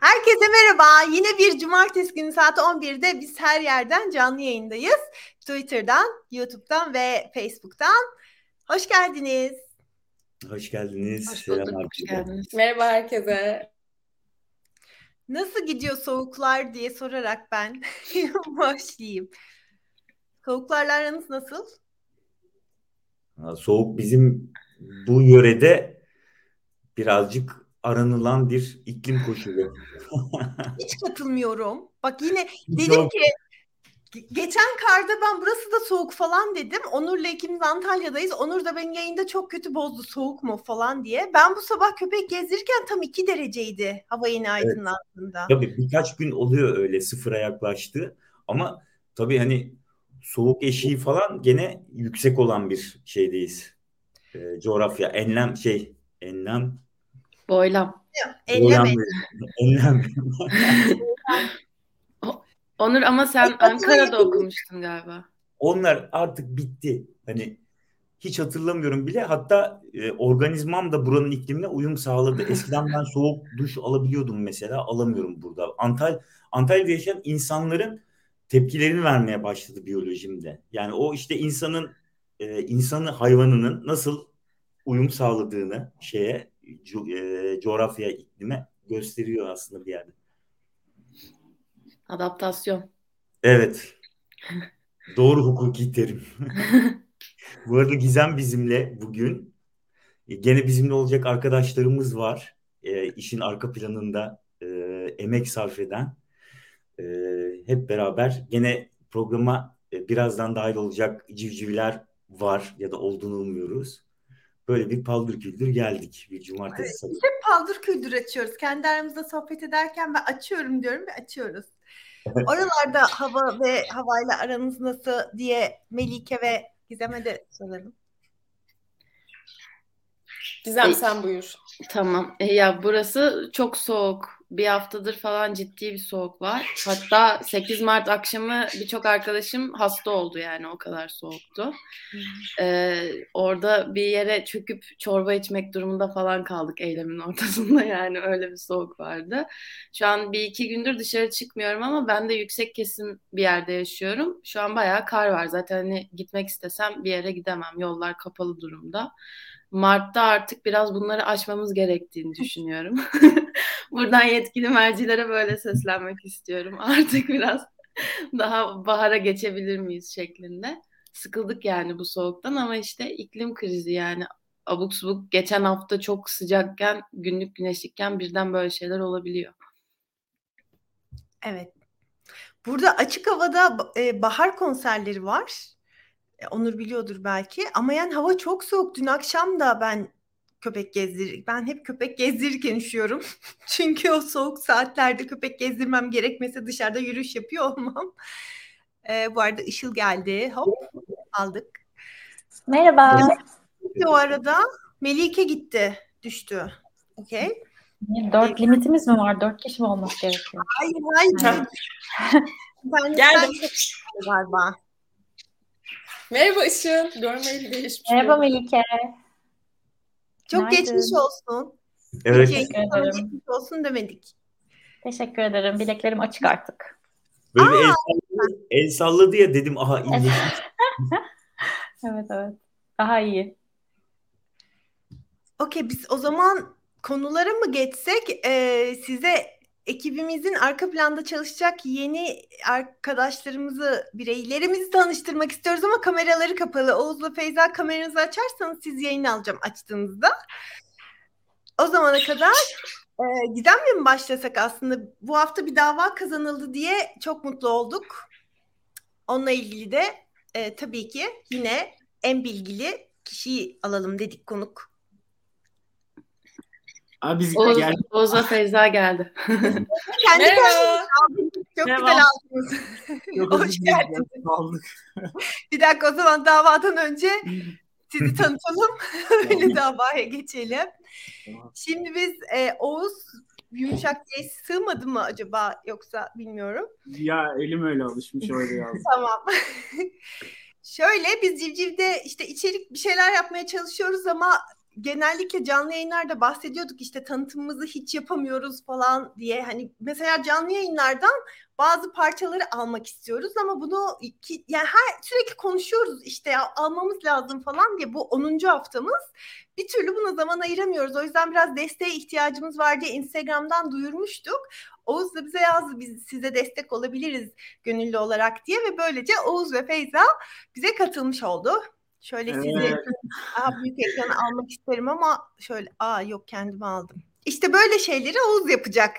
Herkese merhaba. Yine bir cumartesi günü saat 11'de biz her yerden canlı yayındayız. Twitter'dan, YouTube'dan ve Facebook'tan. Hoş geldiniz. Hoş geldiniz. Hoş bulduk. Selam, hoş geldiniz. Merhaba herkese. Nasıl gidiyor soğuklar diye sorarak ben başlayayım. Soğuklarla aranız nasıl? Soğuk bizim bu yörede birazcık aranılan bir iklim koşulu. Hiç katılmıyorum. Bak yine dedim yok. Ki geçen karda ben burası da soğuk falan dedim. Onur'la ikimiz Antalya'dayız. Onur da beni yayında çok kötü bozdu, soğuk mu falan diye. Ben bu sabah köpek gezdirirken tam 2 dereceydi hava yeni aydınlandığında. Evet. Tabii birkaç gün oluyor öyle, sıfıra yaklaştı. Ama tabii hani soğuk eşiği falan gene yüksek olan bir şeydeyiz. Coğrafya, enlem. Onur, ama sen Ankara'da okumuştun galiba. Onlar artık bitti. Hani hiç hatırlamıyorum bile. Hatta organizmam da buranın iklimine uyum sağladı. Eskiden ben soğuk duş alabiliyordum mesela. Alamıyorum burada. Antalya'da yaşayan insanların tepkilerini vermeye başladı biyolojimde. Yani o işte insanın insanı hayvanının nasıl uyum sağladığını şeye, coğrafya, iklime gösteriyor aslında bir yerde. Adaptasyon. Evet. Doğru hukuki terim. Bu arada Gizem bizimle bugün. Gene bizimle olacak arkadaşlarımız var. İşin arka planında emek sarf eden. Hep beraber gene programa birazdan dahil olacak civcivler var ya da olduğunu umuyoruz. Böyle bir paldır küldür geldik bir cumartesi sabahı. Biz hep paldır küldür açıyoruz. Kendi aramızda sohbet ederken ben açıyorum diyorum ve açıyoruz. Oralarda hava ve havayla aranız nasıl diye Melike ve Gizem'e de soralım. Gizem sen buyur. Tamam. Ya burası çok soğuk. Bir haftadır falan ciddi bir soğuk var. Hatta 8 Mart akşamı birçok arkadaşım hasta oldu, yani o kadar soğuktu. Orada bir yere çöküp çorba içmek durumunda falan kaldık eylemin ortasında, yani öyle bir soğuk vardı. Şu an bir iki gündür dışarı çıkmıyorum ama ben de yüksek kesim bir yerde yaşıyorum. Şu an bayağı kar var. Zaten hani gitmek istesem bir yere gidemem. Yollar kapalı durumda. Mart'ta artık biraz bunları aşmamız gerektiğini düşünüyorum. Buradan yetkili mercilere böyle seslenmek istiyorum. Artık biraz daha bahara geçebilir miyiz şeklinde. Sıkıldık yani bu soğuktan, ama işte iklim krizi yani. Abuk subuk, geçen hafta çok sıcakken, günlük güneşlikken birden böyle şeyler olabiliyor. Evet. Burada açık havada bahar konserleri var. Onur biliyordur belki, ama yani hava çok soğuk. Dün akşam da ben hep köpek gezdirirken üşüyorum. Çünkü o soğuk saatlerde köpek gezdirmem gerekmese dışarıda yürüyüş yapıyor olmam. Bu arada Işıl geldi. Hop, aldık. Merhaba. O arada Melike gitti, düştü. Okey. 4 limitimiz mi var? 4 kişi mi olması gerekiyor? Hayır. Geldim. Galiba. Merhaba Işıl. Görmeyeli değişmiş. Merhaba Melike. Çok günaydın. Geçmiş olsun. Evet. Geçmiş olsun demedik. Teşekkür ederim. Bileklerim açık artık. Böyle el salladı ya, dedim aha iyi. Evet. Daha iyi. Okey, biz o zaman konulara mı geçsek? Size ekibimizin arka planda çalışacak yeni arkadaşlarımızı, bireylerimizi tanıştırmak istiyoruz ama kameraları kapalı. Oğuz'la Feyza, kameranızı açarsanız siz yayını alacağım açtığınızda. O zamana kadar Gizem'le mi başlasak aslında? Bu hafta bir dava kazanıldı diye çok mutlu olduk. Onunla ilgili de tabii ki yine en bilgili kişiyi alalım dedik konuk. Oğuz'a Feyza geldi. Merhaba. Çok güzel aldınız. Hoş geldiniz. Bir dakika, o zaman davadan önce sizi tanıtalım. Öyle davaya geçelim. Şimdi biz Oğuz yumuşak diye sığmadı mı acaba, yoksa bilmiyorum. Ya elim öyle alışmış öyle yazdım. Tamam. Şöyle, biz Civciv'de işte içerik bir şeyler yapmaya çalışıyoruz ama genellikle canlı yayınlarda bahsediyorduk işte tanıtımımızı hiç yapamıyoruz falan diye. Hani mesela canlı yayınlardan bazı parçaları almak istiyoruz ama bunu yani sürekli konuşuyoruz işte ya, almamız lazım falan diye bu 10. haftamız. Bir türlü buna zaman ayıramıyoruz. O yüzden biraz desteğe ihtiyacımız var diye Instagram'dan duyurmuştuk. Oğuz da bize yazdı biz size destek olabiliriz gönüllü olarak diye ve böylece Oğuz ve Feyza bize katılmış oldu. Şöyle sizi daha büyük ekranı almak isterim ama şöyle yok kendimi aldım. İşte böyle şeyleri Oğuz yapacak.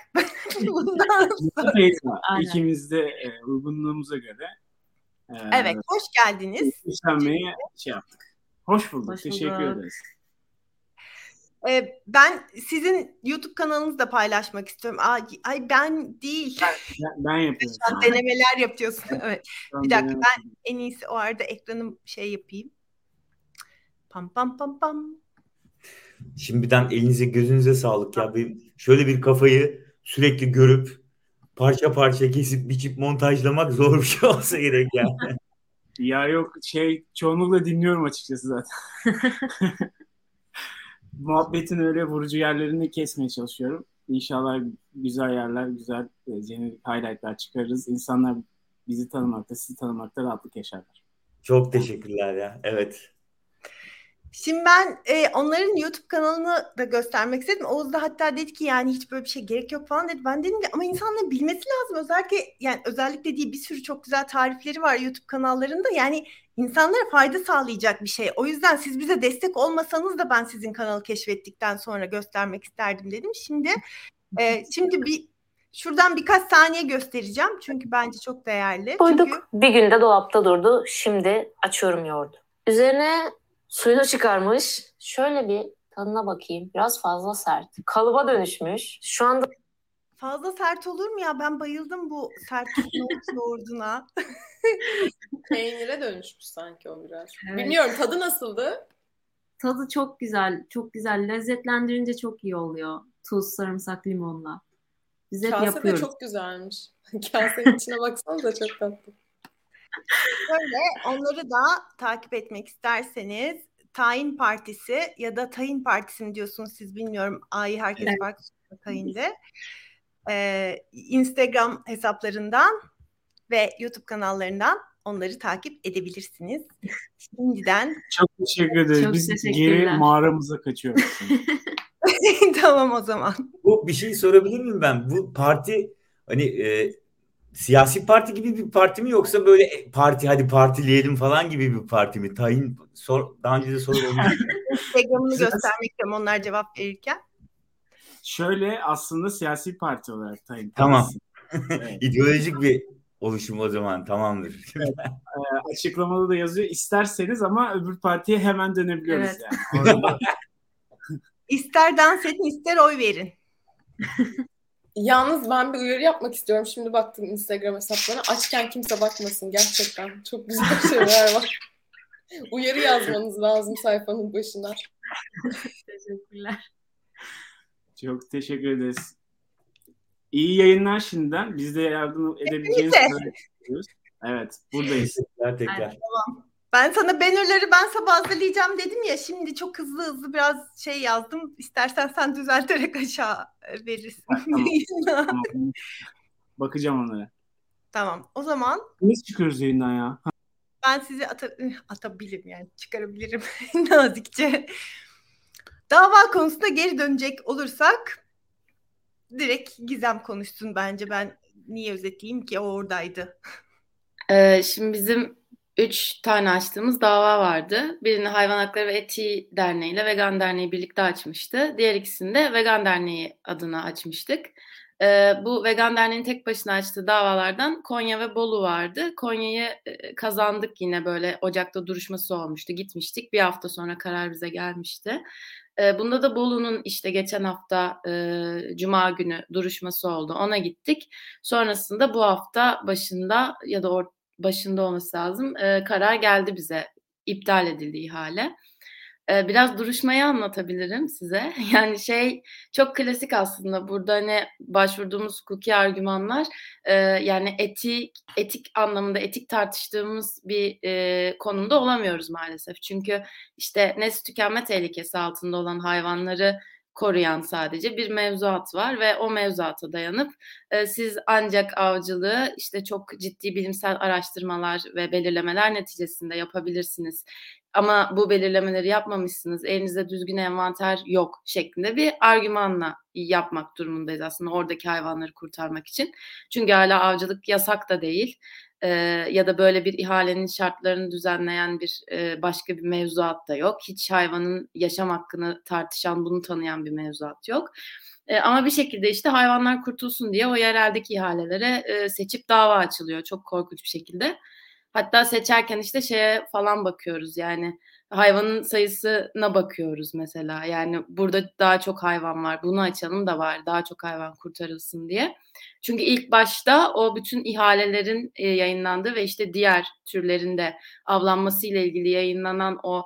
Bundan sonra. Feyza, ikimiz de uygunluğumuza göre. Evet, hoş geldiniz. İşlenmeye yaptık. Hoş bulduk. Hoş teşekkür bulduk. Ederiz. Ben sizin YouTube kanalınızı da paylaşmak istiyorum. Ay ben değil. Ben yapıyorum. Şu an denemeler yapıyorsun. Evet. Bir dakika ben en iyisi o arada ekranım şey yapayım. Pam pam pam pam. Şimdiden elinize gözünüze sağlık ya. Şöyle bir kafayı sürekli görüp parça parça kesip biçip montajlamak zor bir şey olsa gerek yani. Ya yok çoğunlukla dinliyorum açıkçası zaten. Muhabbetin öyle vurucu yerlerini kesmeye çalışıyorum. İnşallah güzel yerler, güzel jenerik highlight'lar çıkarırız. İnsanlar bizi tanımakta, sizi tanımakta rahatlık yaşarlar. Çok teşekkürler ya. Evet. Şimdi ben onların YouTube kanalını da göstermek istedim. Oğuz da hatta dedi ki yani hiç böyle bir şey gerek yok falan dedi. Ben dedim ki ama insanların bilmesi lazım. Özellikle değil bir sürü çok güzel tarifleri var YouTube kanallarında. Yani insanlara fayda sağlayacak bir şey. O yüzden siz bize destek olmasanız da ben sizin kanalı keşfettikten sonra göstermek isterdim dedim. Şimdi şuradan birkaç saniye göstereceğim. Çünkü bence çok değerli. Koyduk. Çünkü... Bir günde dolapta durdu. Şimdi açıyorum yoğurdu. Üzerine... Suyunu çıkarmış. Şöyle bir tadına bakayım. Biraz fazla sert. Kalıba dönüşmüş. Şu anda... Fazla sert olur mu ya? Ben bayıldım bu sert yoğurduna. Peynire dönüşmüş sanki o biraz. Evet. Bilmiyorum tadı nasıldı? Tadı çok güzel. Çok güzel. Lezzetlendirince çok iyi oluyor. Tuz, sarımsak, limonla. Biz hep yapıyoruz. Kase de çok güzelmiş. Kasenin içine baksanıza çok tatlı. Böyle onları da takip etmek isterseniz Tayin Partisi ya da Tayin Partisi mi diyorsunuz siz bilmiyorum. A'yı herkes farklı Tayin'de. Instagram hesaplarından ve YouTube kanallarından onları takip edebilirsiniz. Şimdiden. Çok teşekkür ederiz. Çok biz geri mağaramıza kaçıyoruz. Tamam o zaman. Bu bir şey sorabilir miyim ben? Bu parti hani siyasi parti gibi bir parti mi yoksa böyle parti hadi partileyelim falan gibi bir parti mi? Tayin daha önce de soru olmuş. Instagram'ını göstermek istiyorum onlar cevap verirken. Şöyle aslında siyasi parti olarak Tayin. Tamam. Evet. İdeolojik bir oluşum o zaman tamamdır. Evet. Açıklamada da yazıyor isterseniz ama öbür partiye hemen dönebiliyoruz evet. Yani. İster dans edin ister oy verin. Yalnız ben bir uyarı yapmak istiyorum. Şimdi baktım Instagram hesaplarına. Açken kimse bakmasın gerçekten. Çok güzel şeyler var. Uyarı yazmanız lazım sayfanın başına. Teşekkürler. Çok teşekkür ederiz. İyi yayınlar şimdiden. Biz de yardım edebileceğiniz kadar ediyoruz. Evet buradayız. Tekrar. Tamam. Ben sana bannerları ben sabah hazırlayacağım dedim ya şimdi çok hızlı biraz şey yazdım. İstersen sen düzelterek aşağı verirsin. Tamam. Bakacağım onlara. Tamam o zaman. Biz çıkıyoruz yayından ya. Ben sizi atabilirim yani çıkarabilirim nazikçe. Dava konusunda geri dönecek olursak direkt Gizem konuşsun bence ben niye özetleyeyim ki o oradaydı. Şimdi bizim 3 tane açtığımız dava vardı. Birini Hayvan Hakları ve Eti Derneği ile Vegan Derneği birlikte açmıştı. Diğer ikisini de Vegan Derneği adına açmıştık. Bu Vegan Derneği'nin tek başına açtığı davalardan Konya ve Bolu vardı. Konya'yı kazandık yine böyle Ocak'ta duruşması olmuştu. Gitmiştik. Bir hafta sonra karar bize gelmişti. Bunda da Bolu'nun işte geçen hafta Cuma günü duruşması oldu. Ona gittik. Sonrasında bu hafta başında ya da başında olması lazım. Karar geldi bize. İptal edildi ihale. Biraz duruşmayı anlatabilirim size. Yani çok klasik aslında burada başvurduğumuz hukuki argümanlar yani etik anlamında etik tartıştığımız bir konumda olamıyoruz maalesef. Çünkü nesli tükenme tehlikesi altında olan hayvanları koruyan sadece bir mevzuat var ve o mevzuata dayanıp siz ancak avcılığı çok ciddi bilimsel araştırmalar ve belirlemeler neticesinde yapabilirsiniz. Ama bu belirlemeleri yapmamışsınız, elinizde düzgün envanter yok şeklinde bir argümanla yapmak durumundayız aslında oradaki hayvanları kurtarmak için. Çünkü hala avcılık yasak da değil ya da böyle bir ihalenin şartlarını düzenleyen başka bir mevzuat da yok. Hiç hayvanın yaşam hakkını tartışan, bunu tanıyan bir mevzuat yok. Ama bir şekilde hayvanlar kurtulsun diye o yereldeki ihalelere seçip dava açılıyor çok korkunç bir şekilde. Hatta seçerken falan bakıyoruz yani hayvanın sayısına bakıyoruz mesela. Yani burada daha çok hayvan var, bunu açalım da var, daha çok hayvan kurtarılsın diye. Çünkü ilk başta o bütün ihalelerin yayınlandığı ve diğer türlerinde avlanması ile ilgili yayınlanan o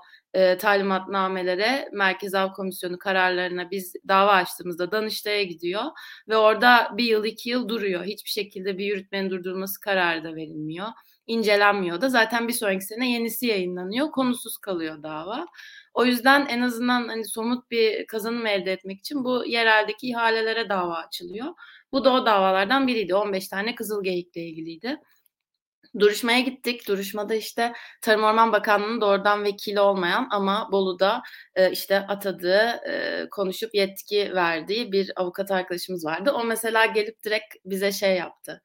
talimatnamelere, Merkez Av Komisyonu kararlarına biz dava açtığımızda Danıştay'a gidiyor ve orada 1 yıl 2 yıl duruyor. Hiçbir şekilde bir yürütmenin durdurulması kararı da verilmiyor. İncelenmiyor da zaten bir sonraki sene yenisi yayınlanıyor. Konusuz kalıyor dava. O yüzden en azından somut bir kazanım elde etmek için bu yereldeki ihalelere dava açılıyor. Bu da o davalardan biriydi. 15 tane Kızılgeyik'le ilgiliydi. Duruşmaya gittik. Duruşmada Tarım Orman Bakanlığı'nın doğrudan vekili olmayan ama Bolu'da atadığı, konuşup yetki verdiği bir avukat arkadaşımız vardı. O mesela gelip direkt bize yaptı.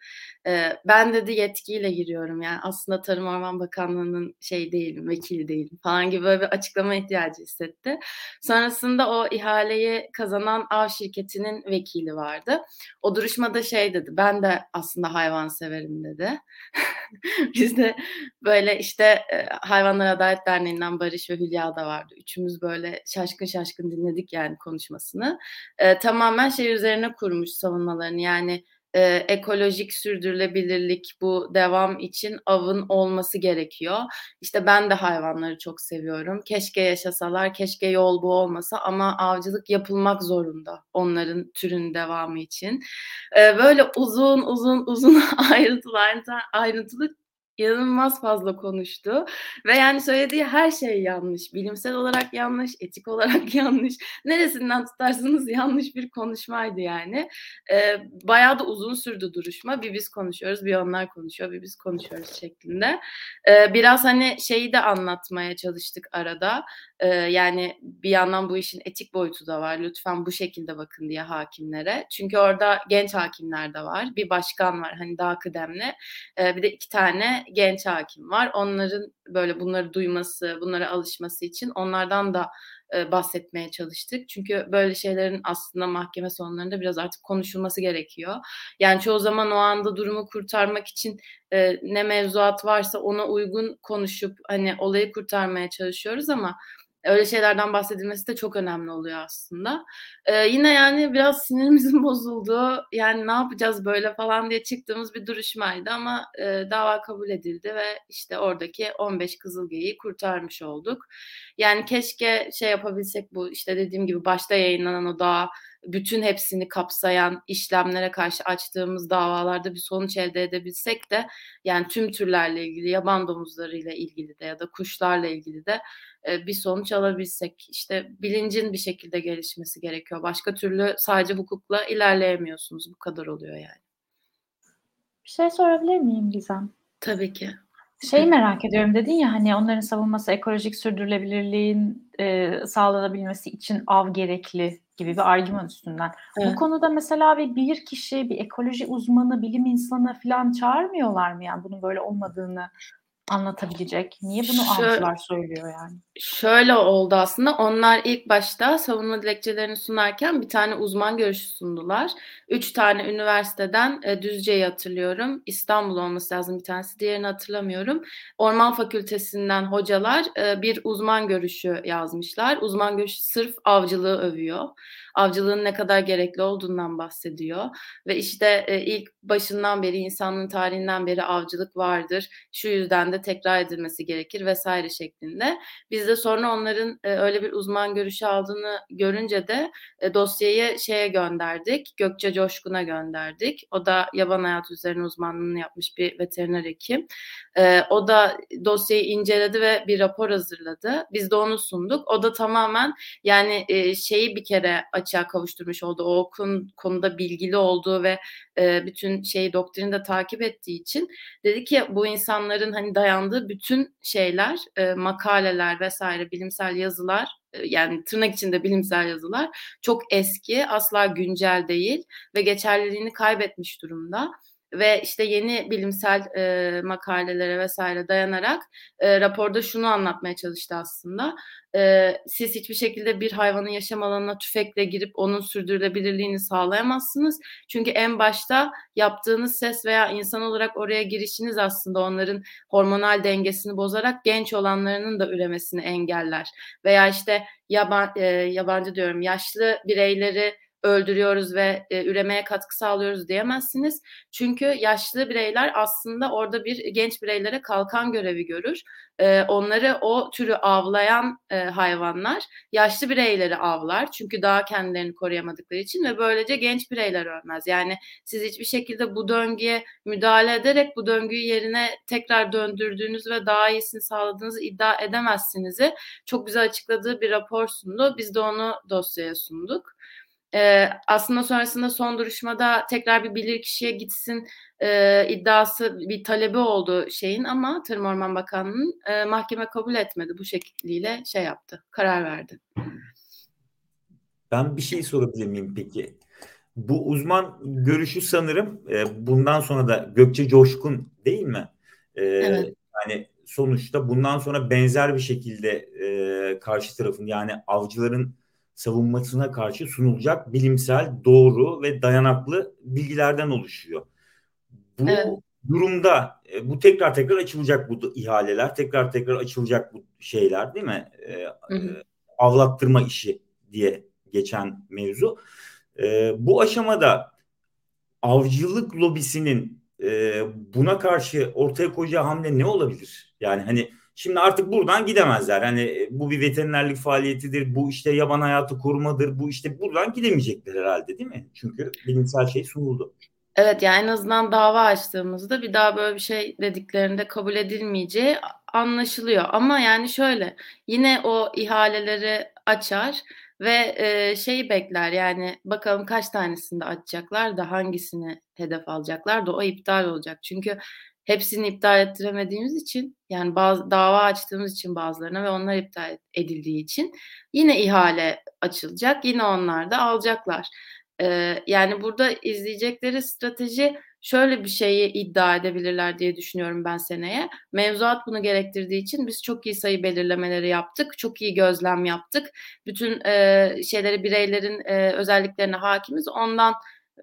Ben dedi yetkiyle giriyorum yani aslında Tarım Orman Bakanlığı'nın değilim, vekili değilim falan gibi böyle bir açıklama ihtiyacı hissetti. Sonrasında o ihaleyi kazanan av şirketinin vekili vardı. O duruşmada dedi, ben de aslında hayvan severim dedi. Biz de böyle Hayvanlar Adalet Derneği'nden Barış ve Hülya da vardı. Üçümüz böyle şaşkın dinledik yani konuşmasını. Tamamen üzerine kurmuş savunmalarını yani ekolojik sürdürülebilirlik bu devam için avın olması gerekiyor. Ben de hayvanları çok seviyorum. Keşke yaşasalar, keşke yol bu olmasa ama avcılık yapılmak zorunda onların türün devamı için. Böyle uzun ayrıntılı inanılmaz fazla konuştu ve söylediği her şey yanlış, bilimsel olarak yanlış, etik olarak yanlış, neresinden tutarsanız yanlış bir konuşmaydı yani. Bayağı da uzun sürdü duruşma, bir biz konuşuyoruz, bir onlar konuşuyor, bir biz konuşuyoruz şeklinde. Biraz şeyi de anlatmaya çalıştık arada. Yani bir yandan bu işin etik boyutu da var, lütfen bu şekilde bakın diye hakimlere. Çünkü orada genç hakimler de var, bir başkan var daha kıdemli, bir de 2 tane genç hakim var. Onların böyle bunları duyması, bunlara alışması için onlardan da bahsetmeye çalıştık. Çünkü böyle şeylerin aslında mahkeme sonlarında biraz artık konuşulması gerekiyor. Yani çoğu zaman o anda durumu kurtarmak için ne mevzuat varsa ona uygun konuşup olayı kurtarmaya çalışıyoruz ama öyle şeylerden bahsedilmesi de çok önemli oluyor aslında. Yine biraz sinirimizin bozulduğu ne yapacağız böyle falan diye çıktığımız bir duruşmaydı ama dava kabul edildi ve oradaki 15 Kızılgeyi'yi kurtarmış olduk. Yani keşke yapabilsek bu dediğim gibi başta yayınlanan o dava bütün hepsini kapsayan işlemlere karşı açtığımız davalarda bir sonuç elde edebilsek de yani tüm türlerle ilgili, yaban domuzlarıyla ilgili de ya da kuşlarla ilgili de bir sonuç alabilsek. Bilincin bir şekilde gelişmesi gerekiyor. Başka türlü sadece hukukla ilerleyemiyorsunuz. Bu kadar oluyor yani. Bir şey sorabilir miyim Gizem? Tabii ki. Merak ediyorum dedin ya onların savunması ekolojik sürdürülebilirliğin sağlanabilmesi için av gerekli gibi bir argüman üstünden. Evet. Bu konuda mesela bir kişi, bir ekoloji uzmanı, bilim insanı falan çağırmıyorlar mı yani bunun böyle olmadığını anlatabilecek? Niye bunu avcılar söylüyor yani? Şöyle oldu aslında. Onlar ilk başta savunma dilekçelerini sunarken bir tane uzman görüşü sundular. 3 tane üniversiteden Düzce'yi hatırlıyorum. İstanbul olması lazım bir tanesi. Diğerini hatırlamıyorum. Orman Fakültesinden hocalar bir uzman görüşü yazmışlar. Uzman görüşü sırf avcılığı övüyor. avcılığın ne kadar gerekli olduğundan bahsediyor. Ve işte ilk başından beri, insanlığın tarihinden beri avcılık vardır. Şu yüzden de tekrar edilmesi gerekir vesaire şeklinde. Biz de sonra onların öyle bir uzman görüşü aldığını görünce de dosyayı şeye gönderdik. Gökçe Coşkun'a gönderdik. O da yaban hayatı üzerine uzmanlığını yapmış bir veteriner hekim. O da dosyayı inceledi ve bir rapor hazırladı. Biz de onu sunduk. O da tamamen yani şeyi bir kere açığa kavuşturmuş oldu. O konuda bilgili olduğu ve bütün şeyi, doktrini de takip ettiği için dedi ki bu insanların hani dayandığı bütün şeyler, makaleler vesaire, bilimsel yazılar, yani tırnak içinde bilimsel yazılar çok eski, asla güncel değil ve geçerliliğini kaybetmiş durumda. Ve işte yeni bilimsel makalelere vesaire dayanarak raporda şunu anlatmaya çalıştı aslında. Siz hiçbir şekilde bir hayvanın yaşam alanına tüfekle girip onun sürdürülebilirliğini sağlayamazsınız. Çünkü en başta yaptığınız ses veya insan olarak oraya girişiniz aslında onların hormonal dengesini bozarak genç olanlarının da üremesini engeller. Veya işte yaşlı bireyleri öldürüyoruz ve üremeye katkı sağlıyoruz diyemezsiniz. Çünkü yaşlı bireyler aslında orada bir genç bireylere kalkan görevi görür. Onları, o türü avlayan hayvanlar yaşlı bireyleri avlar. Çünkü daha kendilerini koruyamadıkları için ve böylece genç bireyler ölmez. Yani siz hiçbir şekilde bu döngüye müdahale ederek bu döngüyü yerine tekrar döndürdüğünüz ve daha iyisini sağladığınızı iddia edemezsinizi çok güzel açıkladığı bir rapor sundu. Biz de onu dosyaya sunduk. Aslında sonrasında son duruşmada tekrar bir bilirkişiye gitsin iddiası, bir talebi oldu şeyin, ama Tarım Orman Bakanlığı'nın mahkeme kabul etmedi. Bu şekliyle şey yaptı, karar verdi. Ben bir şey sorabilir miyim peki? Bu uzman görüşü sanırım bundan sonra da Gökçe Coşkun değil mi? Evet. Yani sonuçta bundan sonra benzer bir şekilde karşı tarafın, yani avcıların savunmasına karşı sunulacak bilimsel, doğru ve dayanaklı bilgilerden oluşuyor. Bu durumda bu tekrar açılacak, bu ihaleler tekrar açılacak, bu şeyler değil mi? Avlattırma işi diye geçen mevzu. Bu aşamada avcılık lobisinin buna karşı ortaya koyacağı hamle ne olabilir? Yani hani şimdi artık buradan gidemezler. Hani bu bir veterinerlik faaliyetidir, bu işte yaban hayatı korumadır, bu işte buradan gidemeyecekler herhalde değil mi? Çünkü bilimsel şey sunuldu. Evet, yani en azından dava açtığımızda bir daha böyle bir şey dediklerinde kabul edilmeyeceği anlaşılıyor. Ama yani şöyle, yine o ihaleleri açar ve şeyi bekler, yani bakalım kaç tanesini de açacaklar da hangisini hedef alacaklar da o iptal olacak. Çünkü hepsini iptal ettiremediğimiz için, yani dava açtığımız için bazılarına ve onlar iptal edildiği için yine ihale açılacak. Yine onlar da alacaklar. Yani burada izleyecekleri strateji, şöyle bir şeyi iddia edebilirler diye düşünüyorum ben seneye. Mevzuat bunu gerektirdiği için biz çok iyi sayı belirlemeleri yaptık. Çok iyi gözlem yaptık. Bütün bireylerin özelliklerine hakimiz. Ondan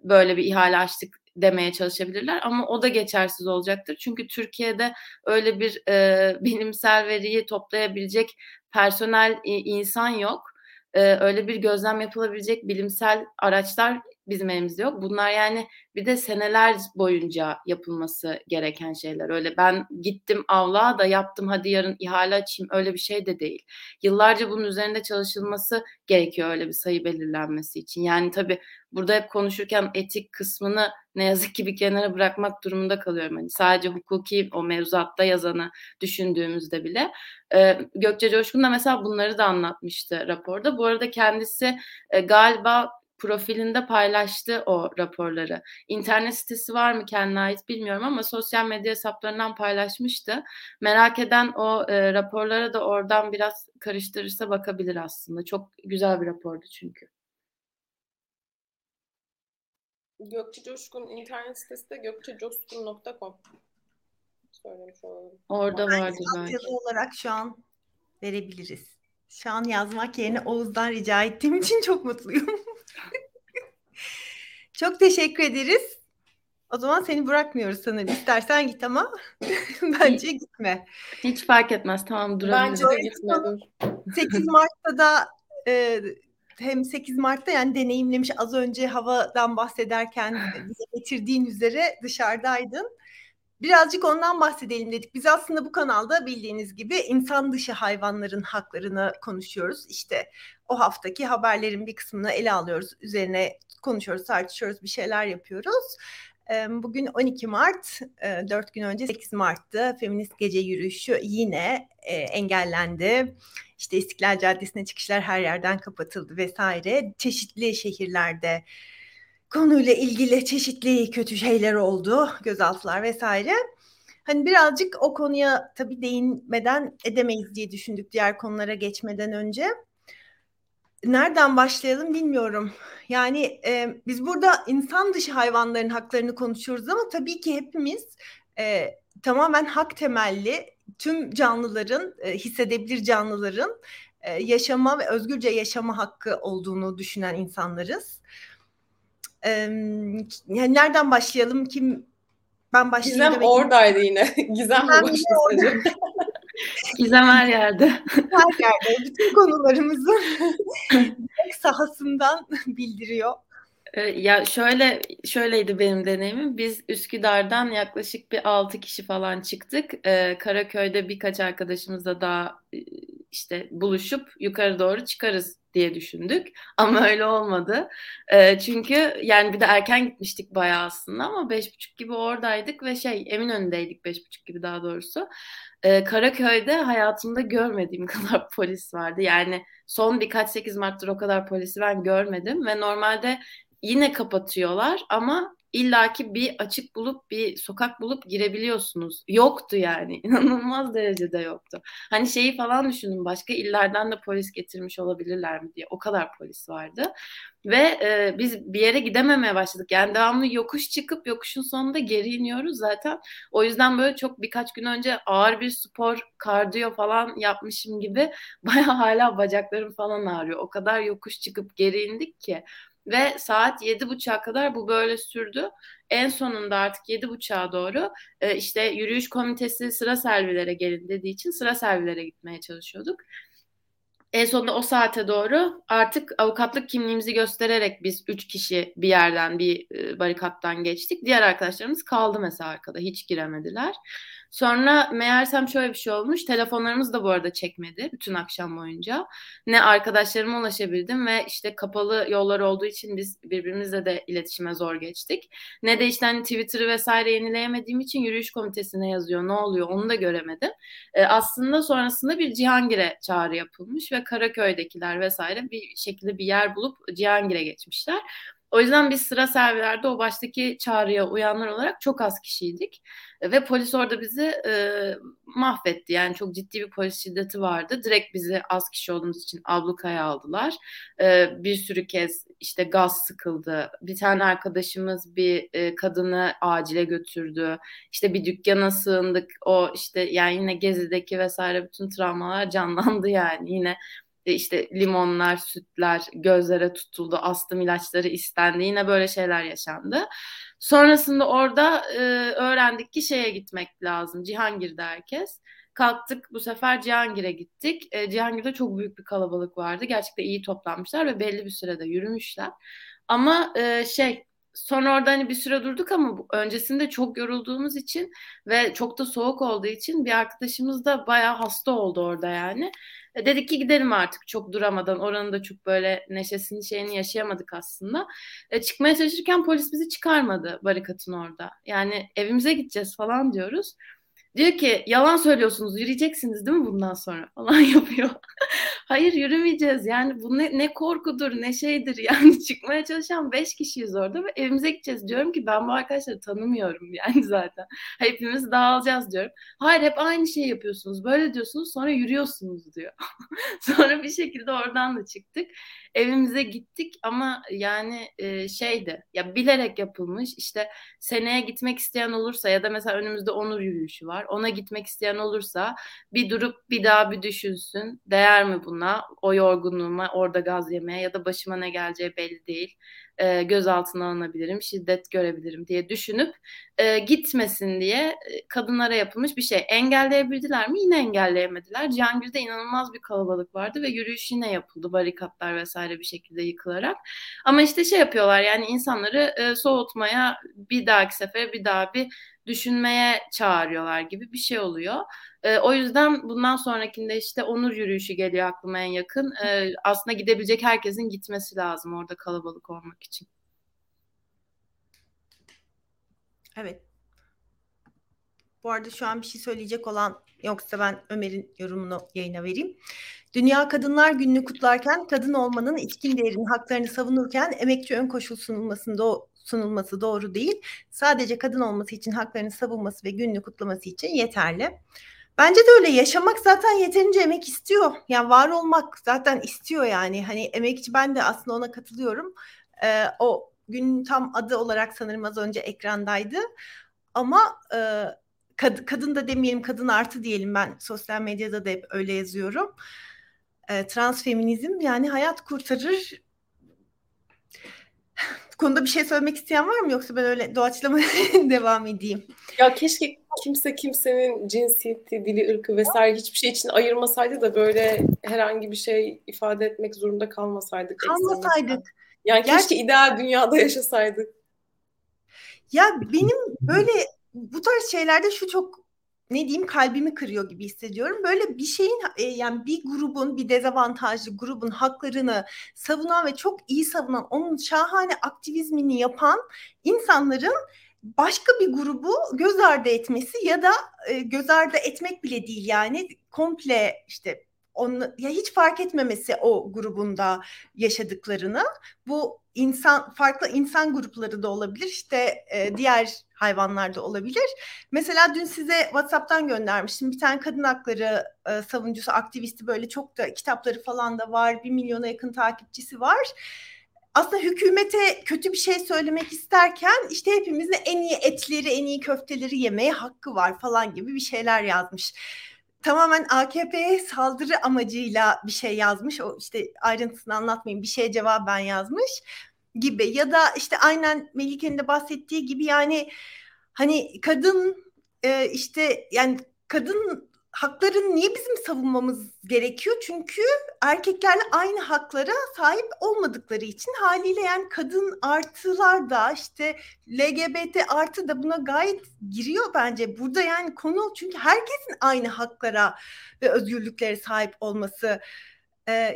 böyle bir ihale açtık demeye çalışabilirler, ama o da geçersiz olacaktır. Çünkü Türkiye'de öyle bir bilimsel veriyi toplayabilecek personel, insan yok. Öyle bir gözlem yapılabilecek bilimsel araçlar bizim elimizde yok. Bunlar yani bir de seneler boyunca yapılması gereken şeyler. Öyle ben gittim avlağa da yaptım, hadi yarın ihale açayım, öyle bir şey de değil. Yıllarca bunun üzerinde çalışılması gerekiyor öyle bir sayı belirlenmesi için. Yani tabii burada hep konuşurken etik kısmını ne yazık ki bir kenara bırakmak durumunda kalıyorum. Hani sadece hukuki, o mevzuatta yazanı düşündüğümüzde bile. Gökçe Coşkun da mesela bunları da anlatmıştı raporda. Bu arada kendisi galiba profilinde paylaştı o raporları. İnternet sitesi var mı kendine ait bilmiyorum ama sosyal medya hesaplarından paylaşmıştı. Merak eden o raporlara da oradan biraz karıştırırsa bakabilir aslında. Çok güzel bir rapordu çünkü. Gökçe Coşkun internet sitesi de gökçecoşkun.com. Söylemiş olalım. Orada vardı zaten. Yazı olarak şu an verebiliriz. Şu an yazmak yerine Oğuz'dan rica ettiğim için çok mutluyum. Çok teşekkür ederiz. O zaman seni bırakmıyoruz sanırım. İstersen git ama bence gitme. Hiç fark etmez. Tamam, durabilirim. Bence de gitmedim. 8 Mart'ta da hem 8 Mart'ta yani deneyimlemiş, az önce havadan bahsederken bize getirdiğin üzere dışarıdaydın. Birazcık ondan bahsedelim dedik. Biz aslında bu kanalda bildiğiniz gibi insan dışı hayvanların haklarını konuşuyoruz. İşte o haftaki haberlerin bir kısmını ele alıyoruz. Üzerine konuşuyoruz, tartışıyoruz, bir şeyler yapıyoruz. Bugün 12 Mart, 4 gün önce 8 Mart'tı. Feminist gece yürüyüşü yine engellendi. İşte İstiklal Caddesi'ne çıkışlar her yerden kapatıldı vesaire. Çeşitli şehirlerde konuyla ilgili çeşitli kötü şeyler oldu, gözaltılar vesaire. Hani birazcık o konuya tabii değinmeden edemeyiz diye düşündük diğer konulara geçmeden önce. Nereden başlayalım bilmiyorum. Yani biz burada insan dışı hayvanların haklarını konuşuyoruz ama tabii ki hepimiz tamamen hak temelli tüm canlıların, hissedebilir canlıların yaşama ve özgürce yaşama hakkı olduğunu düşünen insanlarız. Yani nereden başlayalım? Ben başlayayım. Gizem demek oradaydı yine. Gizem başlayacak. Gizem her yerde. Her yerde. Bütün konularımızı sahasından bildiriyor. Ya şöyleydi benim deneyimim. Biz Üsküdar'dan yaklaşık bir 6 kişi falan çıktık. Karaköy'de birkaç arkadaşımızla daha işte buluşup yukarı doğru çıkarız diye düşündük. Ama öyle olmadı. Çünkü yani bir de erken gitmiştik bayağı aslında ama 5.30 gibi oradaydık ve Eminönü'ndeydik 5.30 gibi daha doğrusu. Karaköy'de hayatımda görmediğim kadar polis vardı. Yani son birkaç 8 Mart'tır o kadar polisi ben görmedim ve normalde yine kapatıyorlar ama illaki bir açık bulup bir sokak bulup girebiliyorsunuz. Yoktu yani. İnanılmaz derecede yoktu. Hani şeyi falan düşündüm, başka illerden de polis getirmiş olabilirler mi diye. O kadar polis vardı. Ve biz bir yere gidememeye başladık. Yani devamlı yokuş çıkıp yokuşun sonunda geri iniyoruz zaten. O yüzden böyle çok birkaç gün önce ağır bir spor, kardiyo falan yapmışım gibi baya hala bacaklarım falan ağrıyor. O kadar yokuş çıkıp geri indik ki. Ve saat 7.30'a kadar bu böyle sürdü. En sonunda artık 7.30'a doğru işte yürüyüş komitesi sıra servilere gelin dediği için sıra servilere gitmeye çalışıyorduk. En sonunda o saate doğru artık avukatlık kimliğimizi göstererek biz 3 kişi bir yerden, bir barikattan geçtik. Diğer arkadaşlarımız kaldı mesela arkada, hiç giremediler. Sonra meğersem şöyle bir şey olmuş. Telefonlarımız da bu arada çekmedi bütün akşam boyunca. Ne arkadaşlarıma ulaşabildim ve işte kapalı yollar olduğu için biz birbirimizle de iletişime zor geçtik. Ne de işte hani Twitter'ı vesaire yenileyemediğim için yürüyüş komitesine yazıyor, ne oluyor onu da göremedim. Aslında sonrasında bir Cihangir'e çağrı yapılmış ve Karaköy'dekiler vesaire bir şekilde bir yer bulup Cihangir'e geçmişler. O yüzden biz sıra servilerde o baştaki çağrıya uyanlar olarak çok az kişiydik. Ve polis orada bizi mahvetti. Yani çok ciddi bir polis şiddeti vardı. Direkt bizi az kişi olduğumuz için ablukaya aldılar. Bir sürü kez işte gaz sıkıldı. Bir tane arkadaşımız bir kadını acile götürdü. İşte bir dükkana sığındık. O işte yani yine Gezi'deki vesaire bütün travmalar canlandı yani yine. İşte limonlar, sütler gözlere tutuldu, astım ilaçları istendi. Yine böyle şeyler yaşandı. Sonrasında orada öğrendik ki şeye gitmek lazım. Cihangir'de herkes. Kalktık bu sefer Cihangir'e gittik. Cihangir'de çok büyük bir kalabalık vardı. Gerçekten iyi toplanmışlar ve belli bir sürede yürümüşler. Ama sonra orada hani bir süre durduk ama öncesinde çok yorulduğumuz için ve çok da soğuk olduğu için bir arkadaşımız da bayağı hasta oldu orada yani. Dedik ki gidelim artık çok duramadan, oranın da çok böyle neşesini şeyini yaşayamadık aslında. Çıkmaya çalışırken polis bizi çıkarmadı barikatın orada. Yani evimize gideceğiz falan diyoruz. Diyor ki yalan söylüyorsunuz, yürüyeceksiniz değil mi bundan sonra falan yapıyor. Hayır yürümeyeceğiz yani bu ne korkudur ne şeydir yani çıkmaya çalışan 5 kişiyiz orada ve evimize gideceğiz. Diyorum ki ben bu arkadaşları tanımıyorum yani zaten hepimiz dağılacağız diyorum. Hayır hep aynı şeyi yapıyorsunuz böyle diyorsunuz sonra yürüyorsunuz diyor. Sonra bir şekilde oradan da çıktık. Evimize gittik ama yani ya bilerek yapılmış işte seneye gitmek isteyen olursa ya da mesela önümüzde Onur yürüyüşü var. Ona gitmek isteyen olursa bir durup bir daha bir düşünsün. Değer mi buna? O yorgunluğuma, orada gaz yemeye ya da başıma ne geleceği belli değil. gözaltına alınabilirim, şiddet görebilirim diye düşünüp gitmesin diye kadınlara yapılmış bir şey. Engelleyebildiler mi? Yine engelleyemediler. Cihangir'de inanılmaz bir kalabalık vardı ve yürüyüş yine yapıldı. Barikatlar vesaire bir şekilde yıkılarak. Ama işte şey yapıyorlar, yani insanları soğutmaya, bir dahaki sefere bir daha bir düşünmeye çağırıyorlar gibi bir şey oluyor. O yüzden bundan sonrakinde işte Onur yürüyüşü geliyor aklıma en yakın. Aslında gidebilecek herkesin gitmesi lazım orada kalabalık olmak için. Evet. Bu arada şu an bir şey söyleyecek olan yoksa ben Ömer'in yorumunu yayına vereyim. Dünya Kadınlar Günü'nü kutlarken kadın olmanın içkin değerinin haklarını savunurken emekçi ön koşul sunulması doğru değil. Sadece kadın olması için haklarını savunması ve gününü kutlaması için yeterli. Bence de öyle. Yaşamak zaten yeterince emek istiyor. Yani var olmak zaten istiyor yani. Hani emekçi, ben de aslında ona katılıyorum. O günün tam adı olarak sanırım az önce ekrandaydı. Ama kadın da demeyelim, kadın artı diyelim, ben sosyal medyada da hep öyle yazıyorum. Transfeminizm yani hayat kurtarır. Konuda bir şey söylemek isteyen var mı? Yoksa ben öyle doğaçlamaya devam edeyim. Ya keşke kimsenin cinsiyeti, dili, ırkı vesaire hiçbir şey için ayırmasaydı da böyle herhangi bir şey ifade etmek zorunda kalmasaydık. Yani keşke ideal dünyada yaşasaydık. Ya benim böyle bu tarz şeylerde şu çok, ne diyeyim, kalbimi kırıyor gibi hissediyorum. Böyle bir şeyin, yani bir grubun, bir dezavantajlı grubun haklarını savunan ve çok iyi savunan, onun şahane aktivizmini yapan insanların başka bir grubu göz ardı etmesi ya da göz ardı etmek bile değil, yani komple işte onu, ya hiç fark etmemesi o grubunda yaşadıklarını, bu insan, farklı insan grupları da olabilir, işte diğer hayvanlar da olabilir. Mesela dün size WhatsApp'tan göndermiştim. Bir tane kadın hakları savunucusu, aktivisti, böyle çok da kitapları falan da var. 1 milyona yakın takipçisi var. Aslında hükümete kötü bir şey söylemek isterken işte hepimizin en iyi etleri, en iyi köfteleri yemeye hakkı var falan gibi bir şeyler yazmış. Tamamen AKP'ye saldırı amacıyla bir şey yazmış. O işte ayrıntısını anlatmayayım. Bir şeye cevaben yazmış gibi. Ya da işte aynen Melike'nin de bahsettiği gibi, yani hani kadın işte yani kadın haklarını niye bizim savunmamız gerekiyor? Çünkü erkeklerle aynı haklara sahip olmadıkları için haliyle, yani kadın artılar da işte LGBT artı da buna gayet giriyor bence. Burada yani konu, çünkü herkesin aynı haklara ve özgürlüklere sahip olması,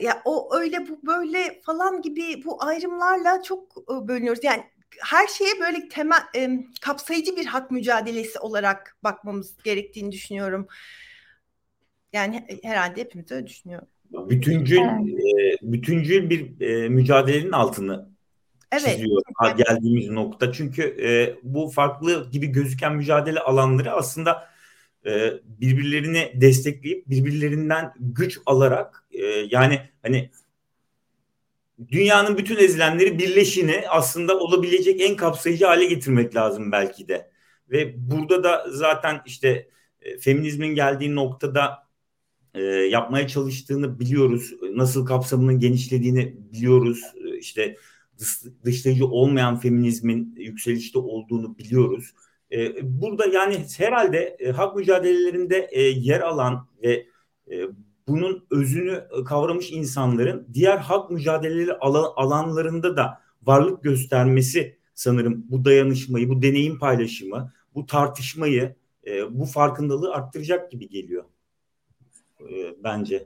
ya o öyle bu böyle falan gibi bu ayrımlarla çok bölünüyoruz. Yani her şeye böyle temel kapsayıcı bir hak mücadelesi olarak bakmamız gerektiğini düşünüyorum. Yani herhalde hepimiz öyle düşünüyoruz. Bütüncül bir mücadelenin altını çiziyor geldiğimiz nokta. Çünkü bu farklı gibi gözüken mücadele alanları aslında birbirlerini destekleyip birbirlerinden güç alarak, yani hani dünyanın bütün ezilenleri birleşini aslında olabilecek en kapsayıcı hale getirmek lazım belki de. Ve burada da zaten işte feminizmin geldiği noktada yapmaya çalıştığını biliyoruz. Nasıl kapsamının genişlediğini biliyoruz. İşte dışlayıcı olmayan feminizmin yükselişte olduğunu biliyoruz. Burada yani herhalde hak mücadelelerinde yer alan ve bunun özünü kavramış insanların diğer hak mücadeleleri alanlarında da varlık göstermesi sanırım bu dayanışmayı, bu deneyim paylaşımı, bu tartışmayı, bu farkındalığı arttıracak gibi geliyor bence.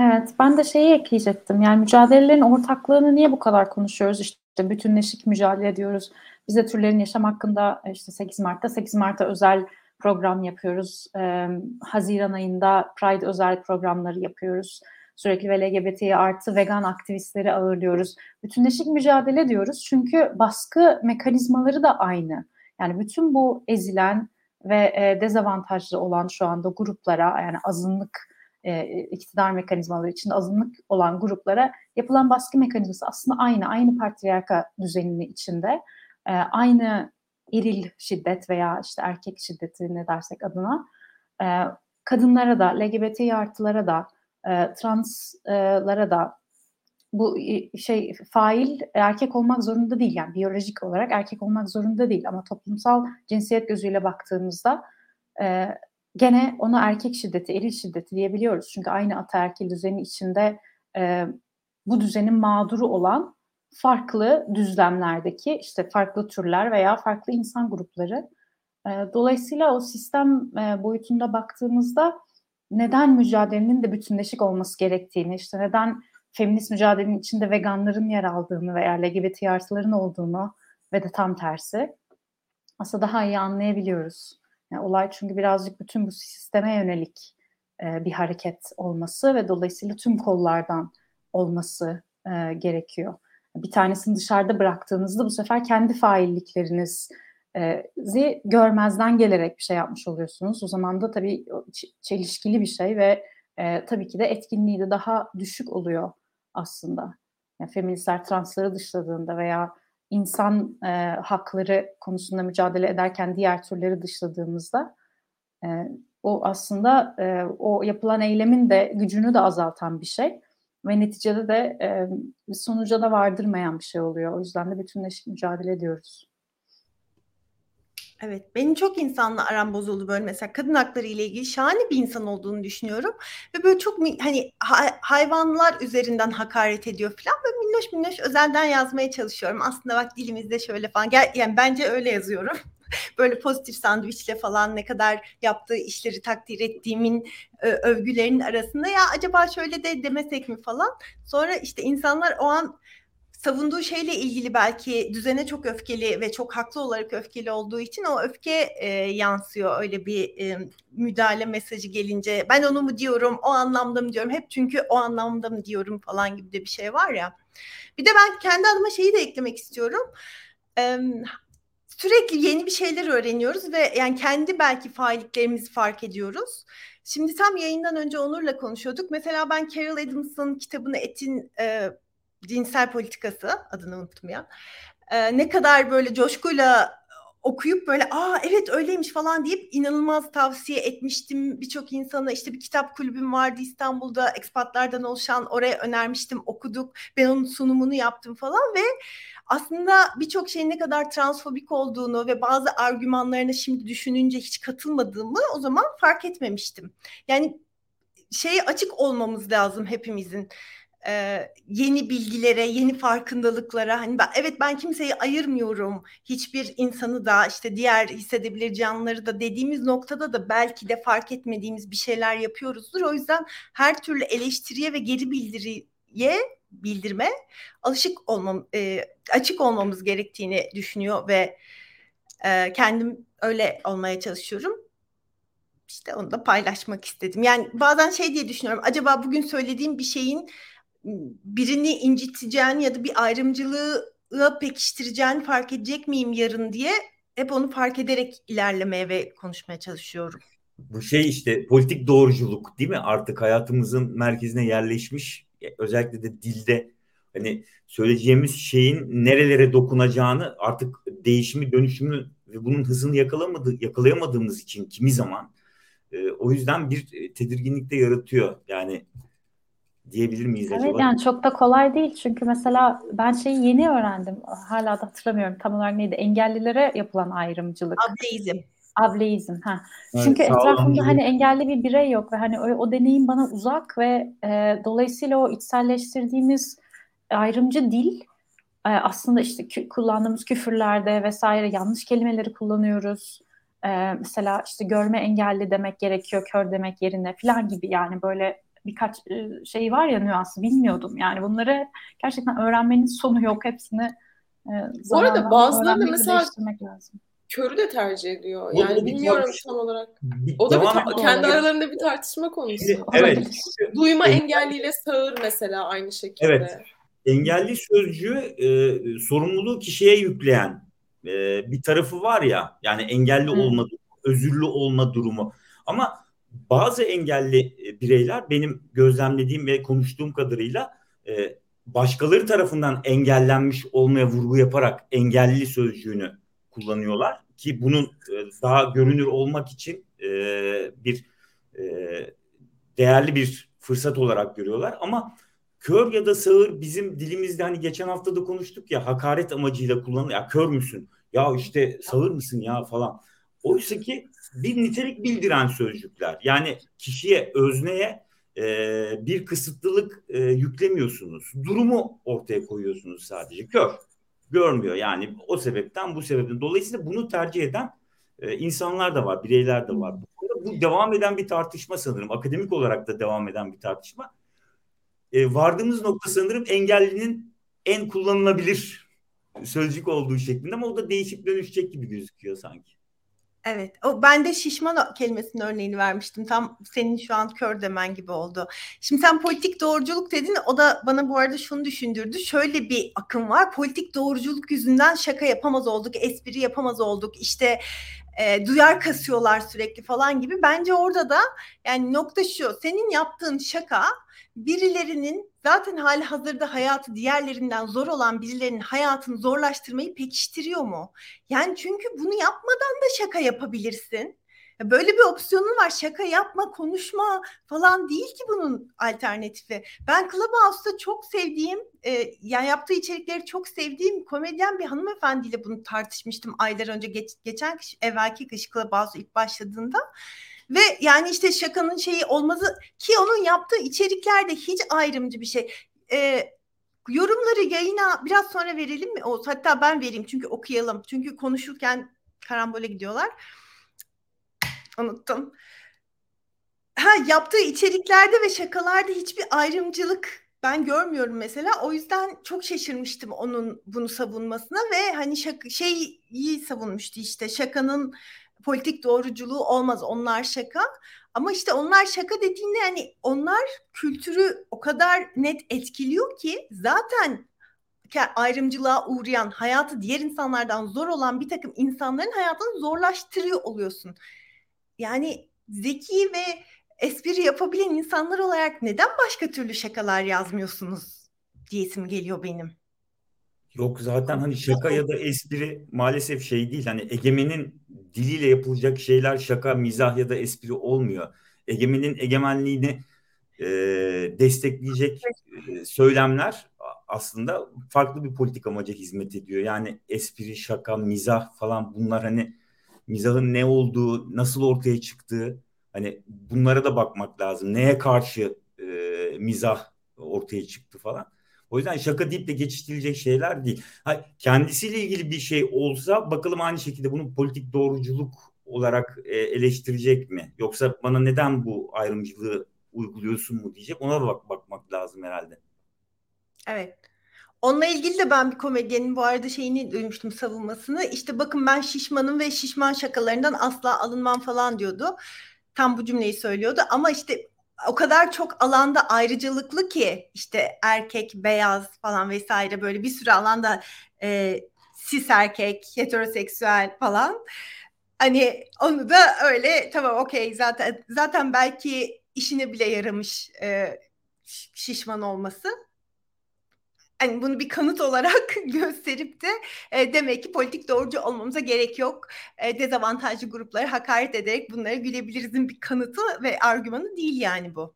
Evet, ben de şeyi ekleyecektim. Yani mücadelelerin ortaklığını niye bu kadar konuşuyoruz? İşte bütünleşik mücadele ediyoruz. Biz de türlerin yaşam hakkında işte 8 Mart'a özel program yapıyoruz. Haziran ayında Pride özel programları yapıyoruz. Sürekli LGBT artı vegan aktivistleri ağırlıyoruz. Bütünleşik mücadele diyoruz çünkü baskı mekanizmaları da aynı. Yani bütün bu ezilen ve dezavantajlı olan şu anda gruplara, yani azınlık, iktidar mekanizmaları içinde azınlık olan gruplara yapılan baskı mekanizması aslında aynı patriarka düzeninin içinde, aynı eril şiddet veya işte erkek şiddeti ne dersek adına, kadınlara da, LGBT artılara da, translara da bu şey fail erkek olmak zorunda değil, yani biyolojik olarak erkek olmak zorunda değil ama toplumsal cinsiyet gözüyle baktığımızda gene ona erkek şiddeti, eril şiddeti diyebiliyoruz. Çünkü aynı ataerkil düzeni içinde bu düzenin mağduru olan farklı düzlemlerdeki işte farklı türler veya farklı insan grupları. Dolayısıyla o sistem boyutunda baktığımızda neden mücadelenin de bütünleşik olması gerektiğini, işte neden feminist mücadelenin içinde veganların yer aldığını veya LGBT artıların olduğunu ve de tam tersi aslında daha iyi anlayabiliyoruz. Yani olay çünkü birazcık bütün bu sisteme yönelik bir hareket olması ve dolayısıyla tüm kollardan olması gerekiyor. Bir tanesini dışarıda bıraktığınızda bu sefer kendi failliklerinizi görmezden gelerek bir şey yapmış oluyorsunuz. O zaman da tabii çelişkili bir şey ve tabii ki de etkinliği de daha düşük oluyor aslında. Yani feministler transları dışladığında veya insan hakları konusunda mücadele ederken diğer türleri dışladığımızda o aslında o yapılan eylemin de gücünü de azaltan bir şey. Ve neticede de sonuca da vardırmayan bir şey oluyor. O yüzden de bütünleşik mücadele ediyoruz. Evet, benim çok insanla aram bozuldu böyle, mesela kadın hakları ile ilgili şahane bir insan olduğunu düşünüyorum ve böyle çok hani hayvanlar üzerinden hakaret ediyor falan, böyle minnoş özelden yazmaya çalışıyorum. Aslında bak dilimizde şöyle falan, yani bence öyle yazıyorum. Böyle pozitif sandviçle falan ne kadar yaptığı işleri takdir ettiğimin övgülerinin arasında ya acaba şöyle de demesek mi falan. Sonra işte insanlar o an savunduğu şeyle ilgili belki düzene çok öfkeli ve çok haklı olarak öfkeli olduğu için o öfke yansıyor öyle bir müdahale mesajı gelince. Ben onu mu diyorum, o anlamda mı diyorum, hep çünkü o anlamda mı diyorum falan gibi de bir şey var ya. Bir de ben kendi adıma şeyi de eklemek istiyorum. Sürekli yeni bir şeyler öğreniyoruz ve yani kendi belki failliklerimizi fark ediyoruz. Şimdi tam yayından önce Onur'la konuşuyorduk. Mesela ben Carol Adams'ın kitabını Etin Cinsel Politikası, adını unuttum ya. Ne kadar böyle coşkuyla okuyup böyle aa evet öyleymiş falan deyip inanılmaz tavsiye etmiştim birçok insana. İşte bir kitap kulübüm vardı İstanbul'da, ekspatlardan oluşan, oraya önermiştim, okuduk. Ben onun sunumunu yaptım falan ve aslında birçok şeyin ne kadar transfobik olduğunu ve bazı argümanlarına şimdi düşününce hiç katılmadığımı o zaman fark etmemiştim. Yani şeye açık olmamız lazım hepimizin. Yeni bilgilere, yeni farkındalıklara, hani ben kimseyi ayırmıyorum, hiçbir insanı da işte diğer hissedebilir canlıları da dediğimiz noktada da belki de fark etmediğimiz bir şeyler yapıyoruzdur. O yüzden her türlü eleştiriye ve geri bildirime açık olmamız gerektiğini düşünüyor ve kendim öyle olmaya çalışıyorum. İşte onu da paylaşmak istedim. Yani bazen şey diye düşünüyorum. Acaba bugün söylediğim bir şeyin birini inciteceğini ya da bir ayrımcılığı pekiştireceğini fark edecek miyim yarın diye hep onu fark ederek ilerlemeye ve konuşmaya çalışıyorum. Bu şey işte politik doğruculuk değil mi? Artık hayatımızın merkezine yerleşmiş. Özellikle de dilde hani söyleyeceğimiz şeyin nerelere dokunacağını artık değişimi, dönüşümü ve bunun hızını yakalayamadığımız için kimi zaman o yüzden bir tedirginlik de yaratıyor. Yani diyebilir miyiz acaba? Evet, yani çok da kolay değil. Çünkü mesela ben şeyi yeni öğrendim. Hala da hatırlamıyorum tam olarak neydi. Engellilere yapılan ayrımcılık. Ableizm. Ha. Evet, çünkü etrafımda hani engelli bir birey yok ve hani o deneyim bana uzak ve dolayısıyla o içselleştirdiğimiz ayrımcı dil aslında işte kullandığımız küfürlerde vesaire yanlış kelimeleri kullanıyoruz. Mesela işte görme engelli demek gerekiyor, kör demek yerine falan gibi, yani böyle birkaç şey var ya, nüansı bilmiyordum. Yani bunları gerçekten öğrenmenin sonu yok, hepsini zamanla öğrenmek, bazıları mesela lazım. Körü de tercih ediyor. Yani o, bilmiyorum tam olarak. O da kendi aralarında bir tartışma konusu. Evet. Duyma engelliyle sağır mesela aynı şekilde. Evet. Engelli sözcüğü sorumluluğu kişiye yükleyen bir tarafı var ya, yani engelli olma durumu, özürlü olma durumu. Ama bazı engelli bireyler benim gözlemlediğim ve konuştuğum kadarıyla başkaları tarafından engellenmiş olmaya vurgu yaparak engelli sözcüğünü kullanıyorlar ki bunun daha görünür olmak için bir değerli bir fırsat olarak görüyorlar ama Kör ya da sağır bizim dilimizde hani geçen hafta da konuştuk ya, hakaret amacıyla kullanılıyor. Ya kör müsün? Ya işte sağır mısın ya falan. Oysa ki bir nitelik bildiren sözcükler. Yani kişiye, özneye bir kısıtlılık yüklemiyorsunuz. Durumu ortaya koyuyorsunuz sadece. Kör. Görmüyor yani, o sebepten bu sebepten. Dolayısıyla bunu tercih eden insanlar da var, bireyler de var. Bu devam eden bir tartışma sanırım. Akademik olarak da devam eden bir tartışma. Vardığımız nokta sanırım engellinin en kullanılabilir sözcük olduğu şeklinde, ama o da değişip dönüşecek gibi gözüküyor sanki. Evet, ben de şişman kelimesinin örneğini vermiştim. Tam senin şu an kör demen gibi oldu. Şimdi sen politik doğruculuk dedin. O da bana bu arada şunu düşündürdü. Şöyle bir akım var. Politik doğruculuk yüzünden şaka yapamaz olduk, espri yapamaz olduk. İşte duyar kasıyorlar sürekli falan gibi. Bence orada da yani nokta şu. Senin yaptığın şaka birilerinin zaten hali hazırda hayatı diğerlerinden zor olan birilerinin hayatını zorlaştırmayı pekiştiriyor mu? Yani çünkü bunu yapmadan da şaka yapabilirsin. Böyle bir opsiyonun var. Şaka yapma, konuşma falan değil ki bunun alternatifi. Ben Clubhouse'da çok sevdiğim, yani yaptığı içerikleri çok sevdiğim komedyen bir hanımefendiyle bunu tartışmıştım aylar önce. Geçen kış, evvelki kış Clubhouse ilk başladığında. Ve yani işte şakanın şeyi olmazı ki onun yaptığı içeriklerde hiç ayrımcı bir şey. Yorumları yayına biraz sonra verelim mi? Oğuz? Hatta ben vereyim çünkü okuyalım. Çünkü konuşurken karambole gidiyorlar. Unuttum. Yaptığı içeriklerde ve şakalarda hiçbir ayrımcılık ben görmüyorum mesela. O yüzden çok şaşırmıştım onun bunu savunmasına ve hani şeyi savunmuştu işte şakanın politik doğruculuğu olmaz, onlar şaka. Ama işte onlar şaka dediğinde hani onlar kültürü o kadar net etkiliyor ki zaten ayrımcılığa uğrayan, hayatı diğer insanlardan zor olan bir takım insanların hayatını zorlaştırıyor oluyorsun. Yani zeki ve espri yapabilen insanlar olarak neden başka türlü şakalar yazmıyorsunuz diyesim geliyor benim. Yok zaten hani şaka ya da espri maalesef şey değil. Hani egemenin diliyle yapılacak şeyler şaka, mizah ya da espri olmuyor. Egemenin egemenliğini destekleyecek söylemler aslında farklı bir politik amaca hizmet ediyor. Yani espri, şaka, mizah falan bunlar hani mizahın ne olduğu, nasıl ortaya çıktığı, hani bunlara da bakmak lazım. Neye karşı mizah ortaya çıktı falan. O yüzden şaka deyip de geçiştirilecek şeyler değil. Kendisiyle ilgili bir şey olsa bakalım aynı şekilde bunu politik doğruculuk olarak eleştirecek mi? Yoksa bana neden bu ayrımcılığı uyguluyorsun mu diyecek. Ona da bakmak lazım herhalde. Evet. Onunla ilgili de ben bir komedyenin bu arada şeyini duymuştum, savunmasını. İşte bakın ben şişmanım ve şişman şakalarından asla alınmam falan diyordu. Tam bu cümleyi söylüyordu ama işte o kadar çok alanda ayrıcalıklı ki işte erkek, beyaz falan vesaire böyle bir sürü alanda cis erkek, heteroseksüel falan. Hani onu da öyle tamam okey zaten belki işine bile yaramış şişman olması. Yani bunu bir kanıt olarak gösterip de demek ki politik doğrucu olmamıza gerek yok. Dezavantajlı grupları hakaret ederek bunlara gülebiliriz'in bir kanıtı ve argümanı değil yani bu.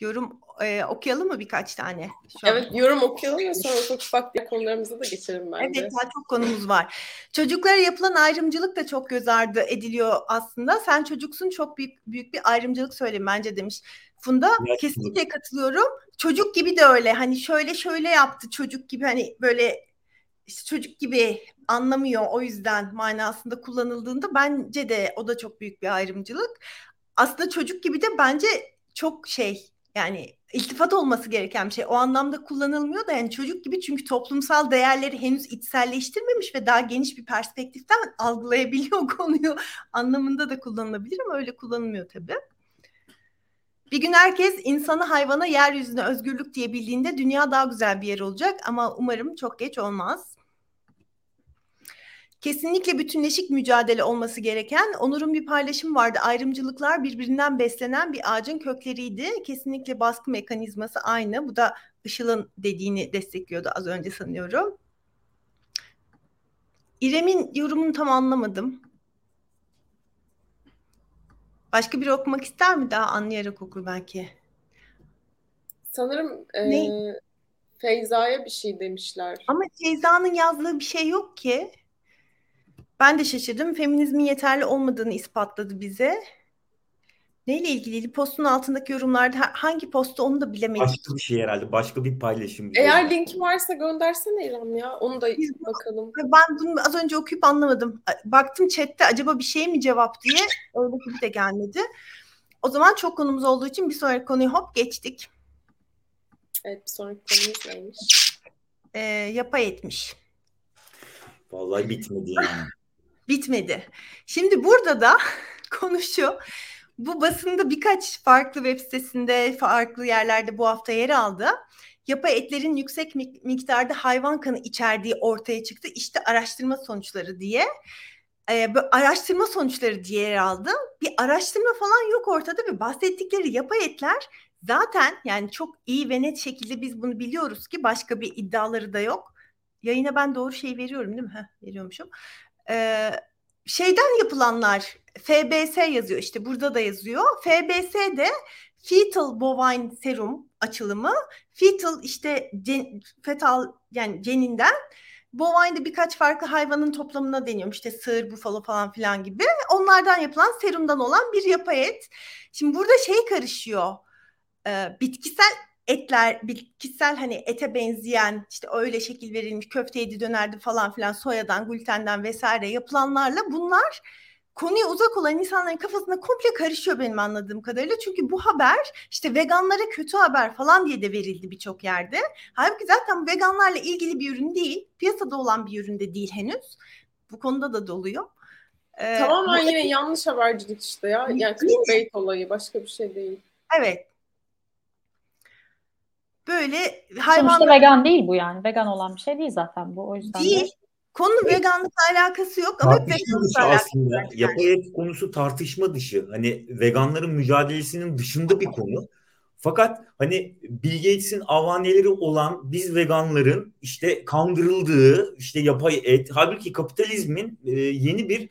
Yorum okuyalım mı birkaç tane? Evet, yorum okuyalım ve sonra çok farklı konularımıza da geçelim bence. Evet, daha çok konumuz var. Çocuklara yapılan ayrımcılık da çok göz ardı ediliyor aslında. Sen çocuksun, çok büyük bir ayrımcılık söyleyeyim bence demiş Funda. Evet. Kesinlikle katılıyorum. Çocuk gibi de öyle hani şöyle yaptı çocuk gibi hani böyle işte çocuk gibi anlamıyor o yüzden manasında kullanıldığında bence de o da çok büyük bir ayrımcılık. Aslında çocuk gibi de bence çok yani iltifat olması gereken bir şey. O anlamda kullanılmıyor da yani çocuk gibi çünkü toplumsal değerleri henüz içselleştirmemiş ve daha geniş bir perspektiften algılayabiliyor konuyu anlamında da kullanılabilir ama öyle kullanılmıyor tabii. Bir gün herkes insana, hayvana, yeryüzüne özgürlük diye bildiğinde dünya daha güzel bir yer olacak ama umarım çok geç olmaz. Kesinlikle bütünleşik mücadele olması gereken, Onur'un bir paylaşımı vardı. Ayrımcılıklar birbirinden beslenen bir ağacın kökleriydi. Kesinlikle baskı mekanizması aynı. Bu da Işıl'ın dediğini destekliyordu az önce sanıyorum. İrem'in yorumunu tam anlamadım. Başka biri okumak ister mi? Daha anlayarak okur belki. Sanırım Feyza'ya bir şey demişler. Ama Feyza'nın yazdığı bir şey yok ki. Ben de şaşırdım. Feminizmin yeterli olmadığını ispatladı bize. Neyle ilgiliydi? Postun altındaki yorumlarda hangi postu onu da bilemedik. Başka bir şey herhalde. Başka bir paylaşım. Eğer linki varsa göndersene İrem ya. Onu da bakalım. Ben bunu az önce okuyup anlamadım. Baktım chatte acaba bir şey mi cevap diye. Öyle bir de gelmedi. O zaman çok konumuz olduğu için bir sonraki konuyu hop geçtik. Evet, bir sonraki konumuz neymiş? Yapay etmiş. Vallahi bitmedi yani. Bitmedi. Şimdi burada da konu şu. Bu basında birkaç farklı web sitesinde, farklı yerlerde bu hafta yer aldı. Yapay etlerin yüksek miktarda hayvan kanı içerdiği ortaya çıktı. İşte araştırma sonuçları diye. Araştırma sonuçları diye yer aldı. Bir araştırma falan yok ortada ve bahsettikleri yapay etler zaten yani çok iyi ve net şekilde biz bunu biliyoruz ki başka bir iddiaları da yok. Yayına ben doğru şeyi veriyorum değil mi? Heh, veriyormuşum. Şeyden yapılanlar FBS yazıyor, işte burada da yazıyor. FBS'de fetal bovine serum açılımı, fetal işte fetal yani ceninden, bovine'de birkaç farklı hayvanın toplamına deniyormuş. İşte sığır, bufalo falan filan gibi. Onlardan yapılan serumdan olan bir yapay et. Şimdi burada şey karışıyor. Bitkisel etler, bitkisel hani ete benzeyen işte öyle şekil verilmiş köfteydi, dönerdi falan filan soyadan, glutenden vesaire yapılanlarla bunlar konuya uzak olan insanların kafasında komple karışıyor benim anladığım kadarıyla. Çünkü bu haber işte veganlara kötü haber falan diye de verildi birçok yerde. Halbuki zaten veganlarla ilgili bir ürün değil. Piyasada olan bir ürün de değil henüz. Bu konuda da doluyor. Tamamen yine yanlış habercilik işte ya. Yani clickbait olayı, başka bir şey değil. Evet. Böyle hayvanlar... Sonuçta vegan değil bu yani. Vegan olan bir şey değil zaten bu. O yüzden değil. De... Konunun veganlıkla alakası yok ama veganlıkla alakası var. Yapay et konusu tartışma dışı. Hani veganların mücadelesinin dışında bir konu. Fakat hani Bill Gates'in avaneleri olan biz veganların işte kandırıldığı işte yapay et. Halbuki kapitalizmin yeni bir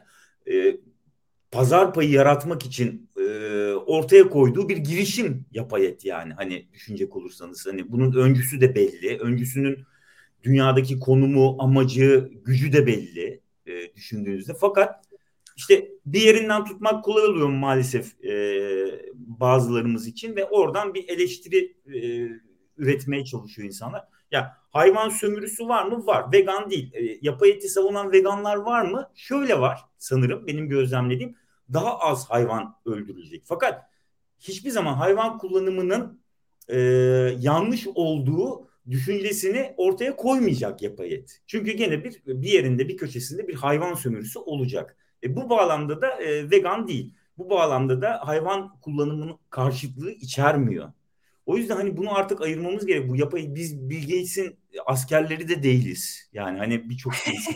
pazar payı yaratmak için ortaya koyduğu bir girişim yapay et yani. Hani düşünecek olursanız hani bunun öncüsü de belli. Öncüsünün dünyadaki konumu, amacı, gücü de belli düşündüğünüzde. Fakat işte bir yerinden tutmak kolay oluyor maalesef bazılarımız için ve oradan bir eleştiri üretmeye çalışıyor insanlar. Ya hayvan sömürüsü var mı? Var. Vegan değil. Yapay eti savunan veganlar var mı? Şöyle var sanırım benim gözlemlediğim. Daha az hayvan öldürülecek. Fakat hiçbir zaman hayvan kullanımının yanlış olduğu düşüncesini ortaya koymayacak yapay et. Çünkü gene bir yerinde, bir köşesinde bir hayvan sömürüsü olacak. Bu bağlamda da vegan değil. Bu bağlamda da hayvan kullanımının karşıtlığı içermiyor. O yüzden hani bunu artık ayırmamız gerek. Bu yapay, biz Bill Gates'in askerleri de değiliz. Yani hani birçok insan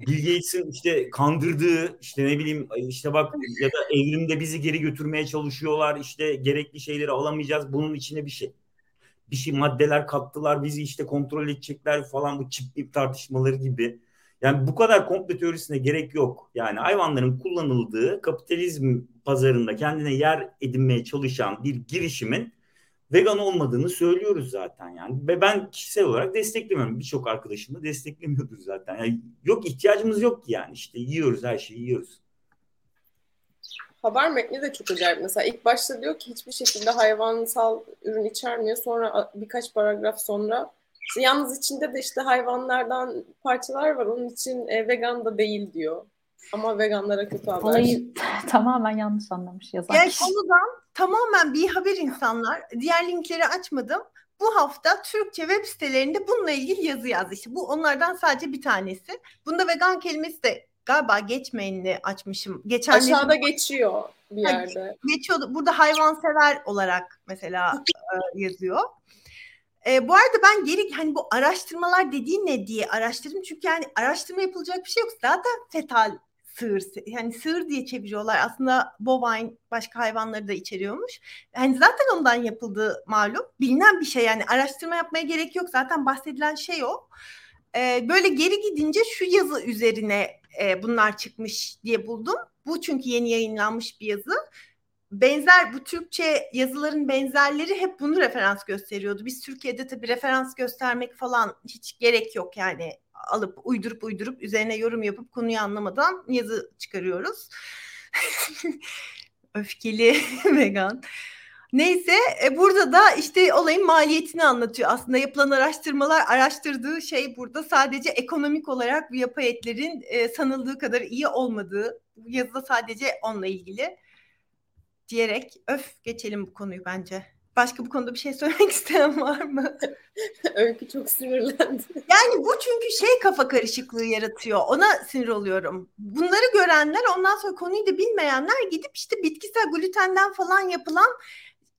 Bill Gates'in işte kandırdığı, işte ne bileyim işte bak ya da evrimde bizi geri götürmeye çalışıyorlar. İşte gerekli şeyleri alamayacağız. Bunun içine bir şey maddeler kattılar, bizi işte kontrol edecekler falan, bu çiftlik tartışmaları gibi. Yani bu kadar komplo teorisine gerek yok. Yani hayvanların kullanıldığı kapitalizm pazarında kendine yer edinmeye çalışan bir girişimin vegan olmadığını söylüyoruz zaten yani. Ve ben kişisel olarak desteklemiyorum. Birçok arkadaşım da desteklemiyordur zaten. Yani yok, ihtiyacımız yok ki yani. İşte yiyoruz, her şeyi yiyoruz. Haber metni de çok acayip. Mesela ilk başta diyor ki hiçbir şekilde hayvansal ürün içermiyor. Sonra birkaç paragraf sonra yalnız içinde de işte hayvanlardan parçalar var. Onun için vegan da değil diyor. Ama veganlara kötü haber. Olayı tamamen yanlış anlamış yazar. Yani konudan tamamen bir haber insanlar. Diğer linkleri açmadım. Bu hafta Türkçe web sitelerinde bununla ilgili yazı yazdı. İşte bu onlardan sadece bir tanesi. Bunda vegan kelimesi de galiba geçmeyenini açmışım. Geçenleri... Aşağıda geçiyor bir yerde. Ha, geçiyordu. Burada hayvansever olarak mesela yazıyor. Bu arada ben geri hani bu araştırmalar dediğin ne diye araştırdım. Çünkü yani araştırma yapılacak bir şey yok. Zaten fetal sığır. Yani sığır diye çeviriyorlar. Aslında bovine başka hayvanları da içeriyormuş. Yani zaten ondan yapıldığı malum. Bilinen bir şey yani. Araştırma yapmaya gerek yok. Zaten bahsedilen şey o. Böyle geri gidince şu yazı üzerine bunlar çıkmış diye buldum. Bu çünkü yeni yayınlanmış bir yazı. benzer bu Türkçe yazıların benzerleri hep bunu referans gösteriyordu. Biz Türkiye'de tabii referans göstermek falan hiç gerek yok yani, alıp uydurup üzerine yorum yapıp konuyu anlamadan yazı çıkarıyoruz. Öfkeli vegan. Neyse burada da işte olayın maliyetini anlatıyor. Aslında yapılan araştırmalar, araştırdığı şey burada sadece ekonomik olarak bu yapay etlerin sanıldığı kadar iyi olmadığı, yazıda sadece onunla ilgili diyerek geçelim bu konuyu bence. Başka bu konuda bir şey söylemek isteyen var mı? Öykü çok sinirlendi. Yani bu çünkü kafa karışıklığı yaratıyor. Ona sinir oluyorum. Bunları görenler, ondan sonra konuyu da bilmeyenler gidip işte bitkisel glutenden falan yapılan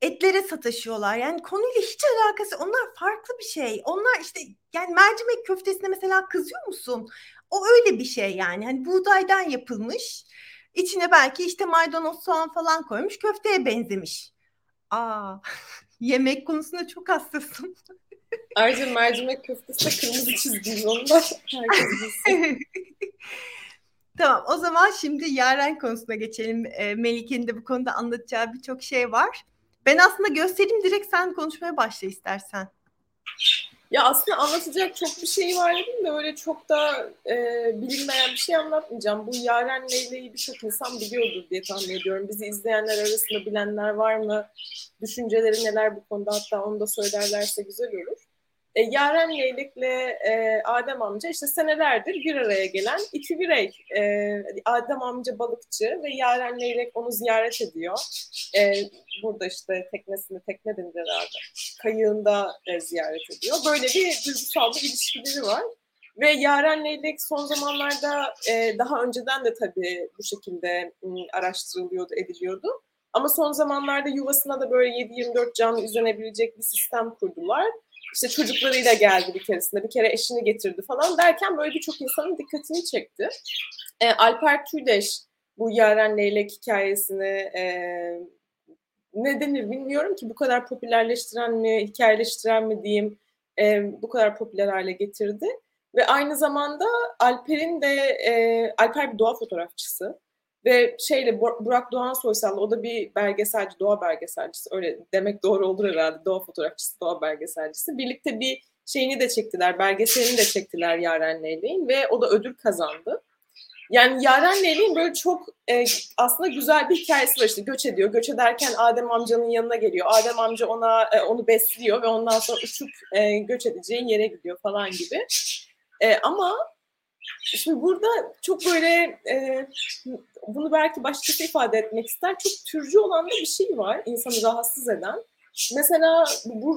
etlere sataşıyorlar. Yani konuyla hiç alakası. Onlar farklı bir şey. Onlar işte yani mercimek köftesine mesela kızıyor musun? O öyle bir şey yani. Hani buğdaydan yapılmış. İçine belki işte maydanoz, soğan falan koymuş. Köfteye benzemiş. Yemek konusunda çok hassasım. Ayrıca mercimek köftesi de kırmızı çizgiyiz. Ondan herkes bilsin. Tamam, o zaman şimdi Yaren konusuna geçelim. Melike'nin de bu konuda anlatacağı birçok şey var. Ben aslında göstereyim, direkt sen konuşmaya başla istersen. Ya aslında anlatacak çok bir şey var dedim de öyle çok da bilinmeyen bir şey anlatmayacağım. Bu Yaren Leylek'i birçok insan biliyordur diye tahmin ediyorum. Bizi izleyenler arasında bilenler var mı? Düşünceleri neler bu konuda? Hatta onu da söylerlerse güzel olur. Yaren Leylek'le Adem amca işte senelerdir bir araya gelen iki birey. Adem amca balıkçı ve Yaren Leylek onu ziyaret ediyor. Burada işte tekne denir herhalde. Kayığında ziyaret ediyor. Böyle bir duygusal bir ilişkileri var. Ve Yaren Leylek son zamanlarda daha önceden de tabii bu şekilde araştırılıyordu, ediliyordu. Ama son zamanlarda yuvasına da böyle 7-24 canlı üzenebilecek bir sistem kurdular. İşte çocuklarıyla geldi bir keresinde, bir kere eşini getirdi falan derken böyle birçok insanın dikkatini çekti. Alper Küldeş bu Yaren Leylek hikayesini ne denir bilmiyorum ki, bu kadar popülerleştiren mi, hikayeleştiren mi diyeyim, bu kadar popüler hale getirdi. Ve aynı zamanda Alper'in de, Alper bir doğa fotoğrafçısı. Ve Burak Doğan Soysal'la, o da bir belgeselci, doğa belgeselcisi, öyle demek doğru olur herhalde, doğa fotoğrafçısı, doğa belgeselcisi. Birlikte bir şeyini de çektiler, belgeselini de çektiler Yaren Leylek'in ve o da ödül kazandı. Yani Yaren Leylek'in böyle çok aslında güzel bir hikayesi var işte, göç ediyor. Göç ederken Adem amcanın yanına geliyor. Adem amca onu besliyor ve ondan sonra uçup göç edeceğin yere gidiyor falan gibi. Ama... Şimdi burada çok böyle bunu belki başkası ifade etmek ister. Çok türcü olan da bir şey var, insanı rahatsız eden. Mesela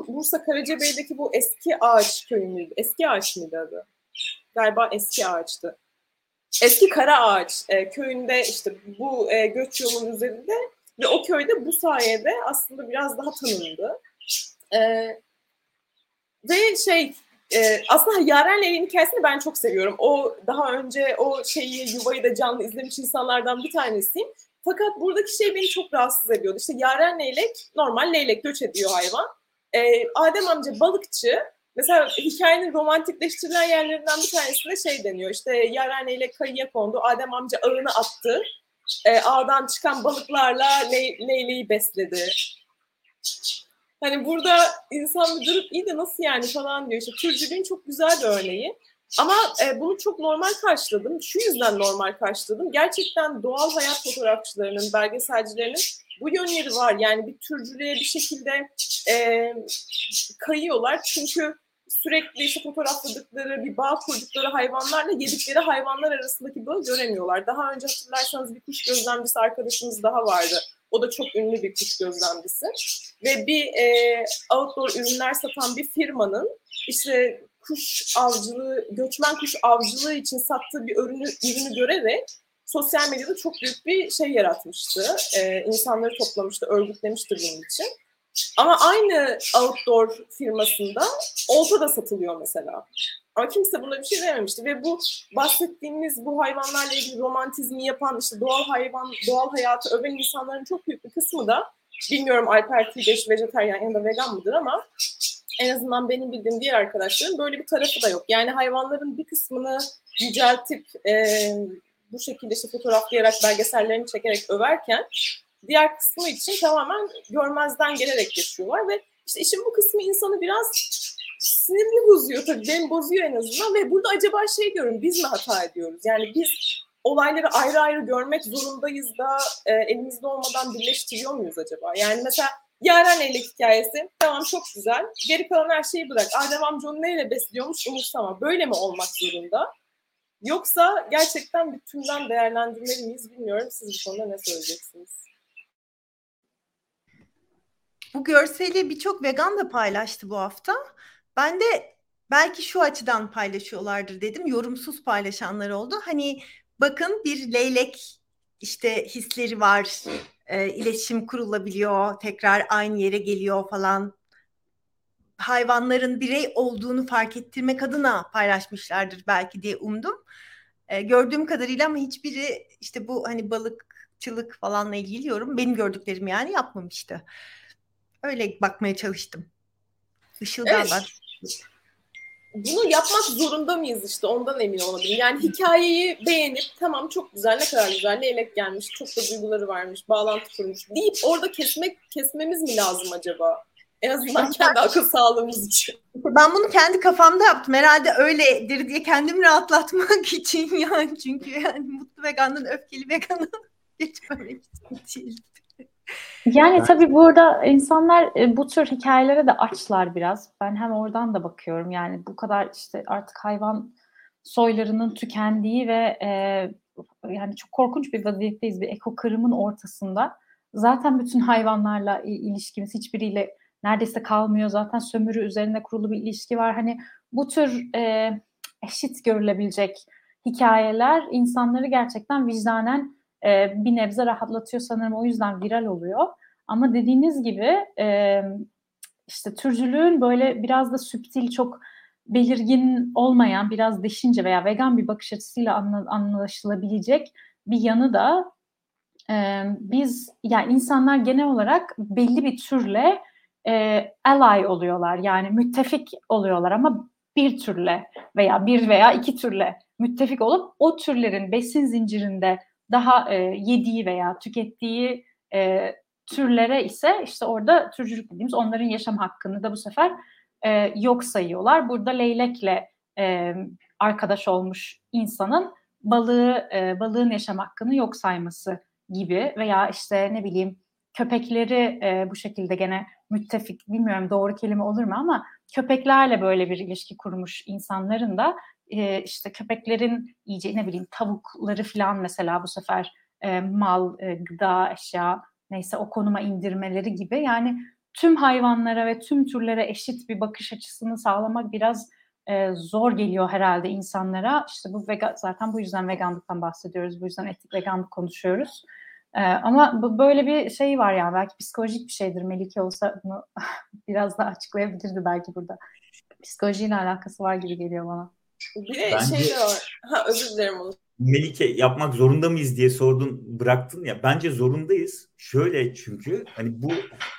Bursa Karacabey'deki bu Eskikaraağaç köyü müydü? Eskikaraağaç mıydı adı? Galiba Eskikaraağaç'tı. Eskikaraağaç köyünde işte bu göç yolunun üzerinde ve o köyde bu sayede aslında biraz daha tanındı. Ve aslında Yaren Leylek'in hikayesini ben çok seviyorum. O daha önce o yuvayı da canlı izlemiş insanlardan bir tanesiyim. Fakat buradaki beni çok rahatsız ediyordu. İşte Yaren Leylek, normal leylek, göç ediyor hayvan. Adem amca balıkçı. Mesela hikayenin romantikleştirilen yerlerinden bir tanesinde deniyor. İşte Yaren Leylek kayıya kondu, Adem amca ağını attı. Ağdan çıkan balıklarla leyleği besledi. Hani burada insan bir durup iyi de nasıl yani falan diyor. İşte türcülüğün çok güzel bir örneği. Ama bunu çok normal karşıladım. Şu yüzden normal karşıladım. Gerçekten doğal hayat fotoğrafçılarının, belgeselcilerinin bu yönleri var. Yani bir türcülüğe bir şekilde kayıyorlar. Çünkü sürekli fotoğrafladıkları, bir bağ kurdukları hayvanlarla yedikleri hayvanlar arasındaki bağı göremiyorlar. Daha önce hatırlarsanız bir kuş gözlemcisi arkadaşımız daha vardı. O da çok ünlü bir kuş gözlemcisi. Ve bir outdoor ürünler satan bir firmanın işte göçmen kuş avcılığı için sattığı bir ürünü görerek sosyal medyada çok büyük bir yaratmıştı. İnsanları toplamıştı, örgütlemişti bunun için. Ama aynı outdoor firmasında olta da satılıyor mesela. Ama kimse buna bir şey dememişti. Ve bu bahsettiğimiz bu hayvanlarla ilgili romantizmi yapan, işte doğal hayatı öven insanların çok büyük bir kısmı da, bilmiyorum Alper Tideş vejetaryen ya da vegan mıdır ama en azından benim bildiğim diğer arkadaşlarım böyle bir tarafı da yok. Yani hayvanların bir kısmını yüceltip bu şekilde fotoğraflayarak, belgesellerini çekerek överken Diğer kısmı için tamamen görmezden gelerek yaşıyorlar ve işte işin bu kısmı insanı biraz sinirli bozuyor tabii. Beni bozuyor en azından ve burada acaba şey diyorum, biz mi hata ediyoruz? Yani biz olayları ayrı ayrı görmek zorundayız da elimizde olmadan birleştiriyor muyuz acaba? Yani mesela Yaren Leylek hikayesi tamam çok güzel. Geri kalan her şeyi bırak. Adem amca onu neyle besliyormuş umursama. Böyle mi olmak zorunda? Yoksa gerçekten bütünden değerlendirmeli miyiz bilmiyorum. Siz bu konuda ne söyleyeceksiniz? Bu görseli birçok vegan da paylaştı bu hafta. Ben de belki şu açıdan paylaşıyorlardır dedim. Yorumsuz paylaşanlar oldu. Hani bakın bir leylek işte hisleri var. İletişim kurulabiliyor. Tekrar aynı yere geliyor falan. Hayvanların birey olduğunu fark ettirmek adına paylaşmışlardır belki diye umdum. Gördüğüm kadarıyla ama hiçbiri işte bu hani balıkçılık falanla ilgili yorum benim gördüklerim yani yapmamıştı. Öyle bakmaya çalıştım. Işıl'dan evet. Bunu yapmak zorunda mıyız işte ondan emin olamadım. Yani hikayeyi beğenip tamam çok güzel ne kadar güzel leylek gelmiş çok da duyguları varmış bağlantı kurmuş deyip orada kesmemiz mi lazım acaba? En azından kendi akıl sağlığımız için. Ben bunu kendi kafamda yaptım. Herhalde öyledir diye kendimi rahatlatmak için yani. Çünkü yani mutlu vegandan öfkeli veganı geçmemek için değil. Yani tabii burada insanlar bu tür hikayelere de açlar biraz. Ben hem oradan da bakıyorum. Yani bu kadar işte artık hayvan soylarının tükendiği ve yani çok korkunç bir vaziyetteyiz. Bir ekokırımın ortasında. Zaten bütün hayvanlarla ilişkimiz hiçbiriyle neredeyse kalmıyor. Zaten sömürü üzerine kurulu bir ilişki var. Hani bu tür eşit görülebilecek hikayeler insanları gerçekten vicdanen bir nebze rahatlatıyor sanırım, o yüzden viral oluyor. Ama dediğiniz gibi işte türcülüğün böyle biraz da süptil, çok belirgin olmayan, biraz deşince veya vegan bir bakış açısıyla anlaşılabilecek bir yanı da biz yani insanlar genel olarak belli bir türle ally oluyorlar, yani müttefik oluyorlar ama bir türle veya bir veya iki türle müttefik olup o türlerin besin zincirinde daha yediği veya tükettiği türlere ise işte orada türcülük dediğimiz onların yaşam hakkını da bu sefer yok sayıyorlar. Burada leylekle arkadaş olmuş insanın balığın yaşam hakkını yok sayması gibi veya işte ne bileyim köpekleri bu şekilde gene müttefik, bilmiyorum doğru kelime olur mu ama köpeklerle böyle bir ilişki kurmuş insanların da işte köpeklerin yiyeceği ne bileyim tavukları falan mesela bu sefer mal, gıda, eşya neyse o konuma indirmeleri gibi, yani tüm hayvanlara ve tüm türlere eşit bir bakış açısını sağlamak biraz zor geliyor herhalde insanlara. İşte bu vegan, zaten bu yüzden veganlıktan bahsediyoruz, bu yüzden etik veganlık konuşuyoruz. Ama böyle bir şey var yani, belki psikolojik bir şeydir. Melike olsa bunu biraz daha açıklayabilirdi belki burada. Psikolojiyle alakası var gibi geliyor bana. Bir de şey de var. Özür dilerim onu. Melike, yapmak zorunda mıyız diye sordun, bıraktın ya. Bence zorundayız. Şöyle, çünkü hani bu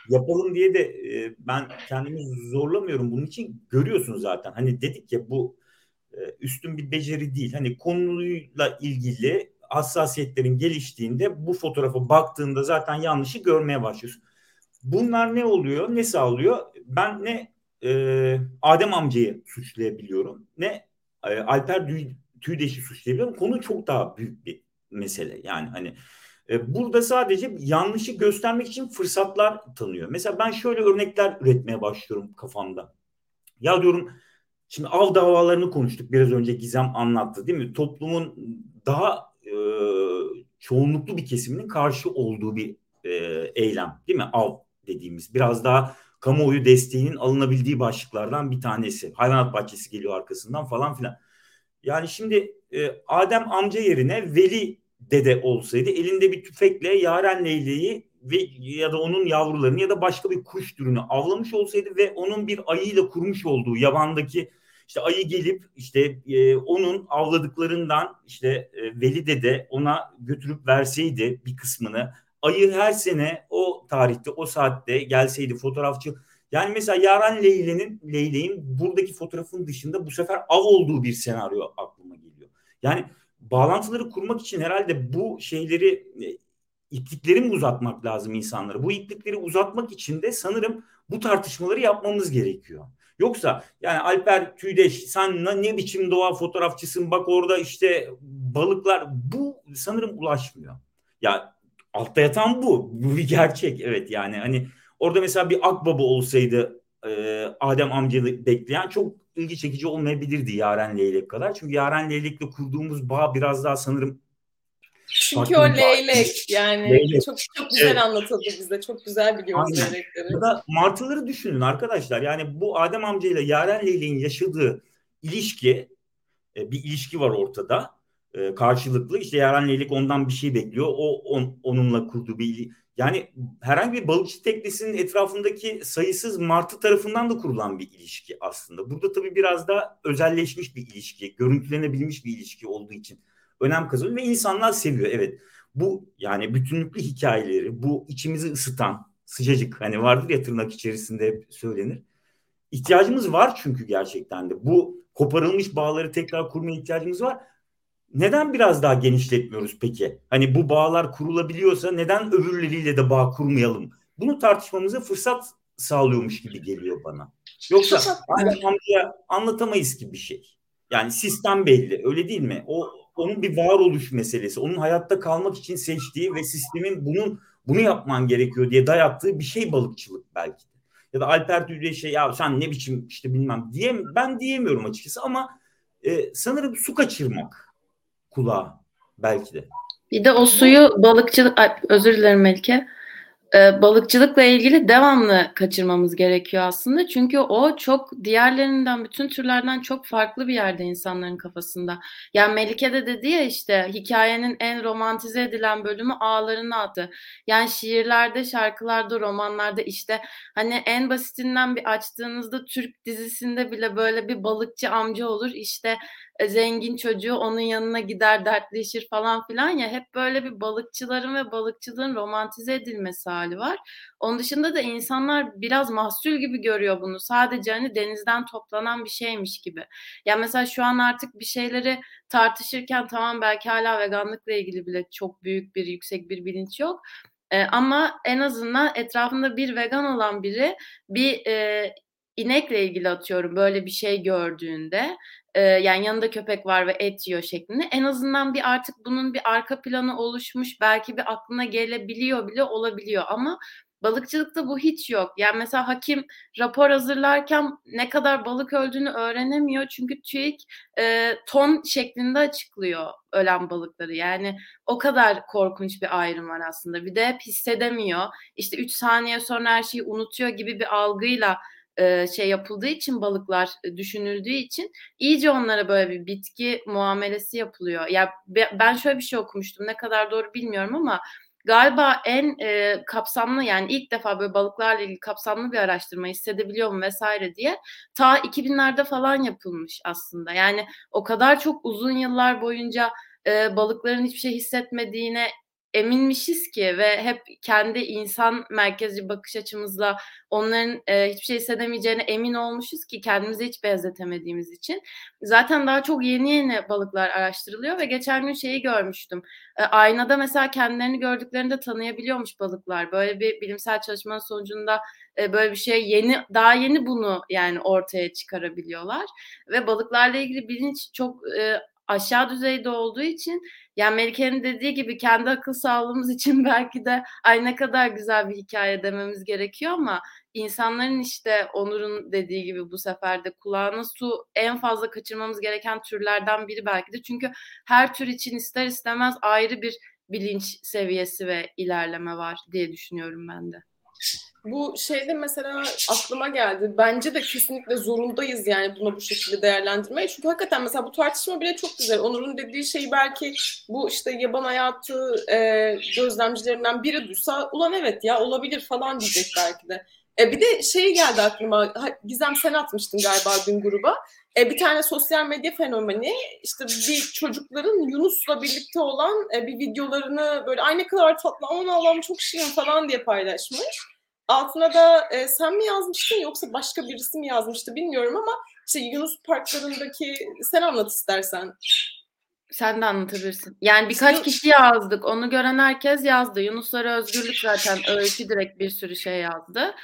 yapalım diye de ben kendimi zorlamıyorum. Bunun için görüyorsun zaten. Hani dedik ya, bu üstün bir beceri değil. Hani konuyla ilgili hassasiyetlerin geliştiğinde bu fotoğrafa baktığında zaten yanlışı görmeye başlıyorsun. Bunlar ne oluyor? Ne sağlıyor? Ben ne Adem amcayı suçlayabiliyorum, ne Alper Küldeş'i suçlayabiliyorum. Konu çok daha büyük bir mesele. Yani hani burada sadece yanlışı göstermek için fırsatlar tanıyor. Mesela ben şöyle örnekler üretmeye başlıyorum kafamda. Ya diyorum, şimdi av davalarını konuştuk. Biraz önce Gizem anlattı değil mi? Toplumun daha çoğunluklu bir kesiminin karşı olduğu bir eylem değil mi? Av dediğimiz biraz daha kamuoyu desteğinin alınabildiği başlıklardan bir tanesi. Hayvanat bahçesi geliyor arkasından falan filan. Yani şimdi Adem amca yerine Veli dede olsaydı elinde bir tüfekle Yaren Leylek'i ya da onun yavrularını ya da başka bir kuş türünü avlamış olsaydı ve onun bir ayıyla kurmuş olduğu yabandaki işte ayı gelip işte onun avladıklarından işte Veli dede ona götürüp verseydi bir kısmını, ayı her sene o tarihte o saatte gelseydi fotoğrafçı, yani mesela Yaren Leylek'in buradaki fotoğrafın dışında bu sefer av olduğu bir senaryo aklıma geliyor. Yani bağlantıları kurmak için herhalde bu şeyleri İplikleri mi uzatmak lazım insanlara? Bu iplikleri uzatmak için de sanırım bu tartışmaları yapmamız gerekiyor. Yoksa yani Alper Küldeş sen ne biçim doğa fotoğrafçısın, bak orada işte balıklar, bu sanırım ulaşmıyor. Ya altta yatan bu. Bu bir gerçek. Evet yani hani orada mesela bir akbaba olsaydı Adem amcanı bekleyen çok ilgi çekici olmayabilirdi Yaren Leylek kadar. Çünkü Yaren Leylek'le kurduğumuz bağ biraz daha sanırım. Çünkü o leylek yani leylek. Çok güzel evet. Anlatıldı bize. Çok güzel biliyoruz leylekleri. Ya da martıları düşünün arkadaşlar. Yani bu Adem amcayla Yaren Leylek'in yaşadığı ilişki, bir ilişki var ortada. Karşılıklı işte Yaren Leylek ondan bir şey bekliyor. Onunla kurduğu bir ilişki. Yani herhangi bir balıkçı teknesinin etrafındaki sayısız martı tarafından da kurulan bir ilişki aslında. Burada tabii biraz daha özelleşmiş bir ilişki, görüntülenebilmiş bir ilişki olduğu için önem kazanıyor ve insanlar seviyor. Evet, bu yani bütünlüklü hikayeleri, bu içimizi ısıtan sıcacık, hani vardır ya, tırnak içerisinde söylenir. İhtiyacımız var çünkü gerçekten de. Bu koparılmış bağları tekrar kurmaya ihtiyacımız var. Neden biraz daha genişletmiyoruz peki? Hani bu bağlar kurulabiliyorsa neden öbürleriyle de bağ kurmayalım? Bunu tartışmamıza fırsat sağlıyormuş gibi geliyor bana. Yoksa anlatamayız ki bir şey. Yani sistem belli, öyle değil mi? Onun bir varoluş meselesi. Onun hayatta kalmak için seçtiği ve sistemin bunu yapman gerekiyor diye dayattığı bir şey balıkçılık belki de. Ya da Alper Küldeş'e ya sen ne biçim işte bilmem ben diyemiyorum açıkçası ama sanırım su kaçırmak kulağa belki de. Bir de o suyu balıkçılık, özür dilerim Melike, balıkçılıkla ilgili devamlı kaçırmamız gerekiyor aslında. Çünkü o çok diğerlerinden, bütün türlerden çok farklı bir yerde insanların kafasında. Yani Melike de dedi ya işte hikayenin en romantize edilen bölümü ağların atı. Yani şiirlerde, şarkılarda, romanlarda işte hani en basitinden bir açtığınızda Türk dizisinde bile böyle bir balıkçı amca olur. İşte zengin çocuğu onun yanına gider, dertleşir falan filan ya, hep böyle bir balıkçıların ve balıkçılığın romantize edilmesi hali var. Onun dışında da insanlar biraz mahsul gibi görüyor bunu. Sadece hani denizden toplanan bir şeymiş gibi. Yani mesela şu an artık bir şeyleri tartışırken tamam belki hala veganlıkla ilgili bile çok büyük bir, yüksek bir bilinç yok. Ama en azından etrafında bir vegan olan biri bir inekle ilgili atıyorum böyle bir şey gördüğünde, yani yanında köpek var ve et yiyor şeklinde, en azından bir artık bunun bir arka planı oluşmuş, belki bir aklına gelebiliyor bile olabiliyor ama balıkçılıkta bu hiç yok. Yani mesela hakim rapor hazırlarken ne kadar balık öldüğünü öğrenemiyor çünkü TÜİK ton şeklinde açıklıyor ölen balıkları. Yani o kadar korkunç bir ayrım var aslında. Bir de hep hissedemiyor, işte 3 saniye sonra her şeyi unutuyor gibi bir algıyla şey yapıldığı için, balıklar düşünüldüğü için iyice onlara böyle bir bitki muamelesi yapılıyor. Ya ben şöyle bir şey okumuştum, ne kadar doğru bilmiyorum ama galiba en kapsamlı, yani ilk defa böyle balıklarla ilgili kapsamlı bir araştırma, hissedebiliyor mu vesaire diye ta 2000'lerde falan yapılmış aslında. Yani o kadar çok uzun yıllar boyunca balıkların hiçbir şey hissetmediğine eminmişiz ki ve hep kendi insan merkezli bakış açımızla onların hiçbir şey hissedemeyeceğine emin olmuşuz ki kendimize hiç benzetemediğimiz için. Zaten daha çok yeni balıklar araştırılıyor ve geçen gün şeyi görmüştüm. Aynada mesela kendilerini gördüklerini de tanıyabiliyormuş balıklar. Böyle bir bilimsel çalışmanın sonucunda böyle bir şey daha yeni bunu yani ortaya çıkarabiliyorlar ve balıklarla ilgili bilinç çok aşağı düzeyde olduğu için, yani Melike'nin dediği gibi kendi akıl sağlığımız için belki de ay ne kadar güzel bir hikaye dememiz gerekiyor ama insanların işte Onur'un dediği gibi bu sefer de kulağına su, en fazla kaçırmamız gereken türlerden biri belki de. Çünkü her tür için ister istemez ayrı bir bilinç seviyesi ve ilerleme var diye düşünüyorum ben de. Bu şeyde mesela aklıma geldi. Bence de kesinlikle zorundayız yani bunu bu şekilde değerlendirmeye. Çünkü hakikaten mesela bu tartışma bile çok güzel. Onur'un dediği şeyi belki bu işte yaban hayatı gözlemcilerinden biri duysa, ulan evet ya olabilir falan diyecek belki de. Bir de şey geldi aklıma. Gizem sen atmıştın galiba dün gruba. Bir tane sosyal medya fenomeni, işte bir çocukların Yunus'la birlikte olan bir videolarını böyle aynı kadar tatlı, aman Allah'ım çok şirin falan diye paylaşmış. Altına da sen mi yazmıştın yoksa başka birisi mi yazmıştı bilmiyorum ama işte Yunus parklarındaki, sen anlat istersen. Sen de anlatabilirsin. Yani birkaç kişi yazdık. Onu gören herkes yazdı. Yunuslara Özgürlük zaten öykü direkt bir sürü şey yazdı.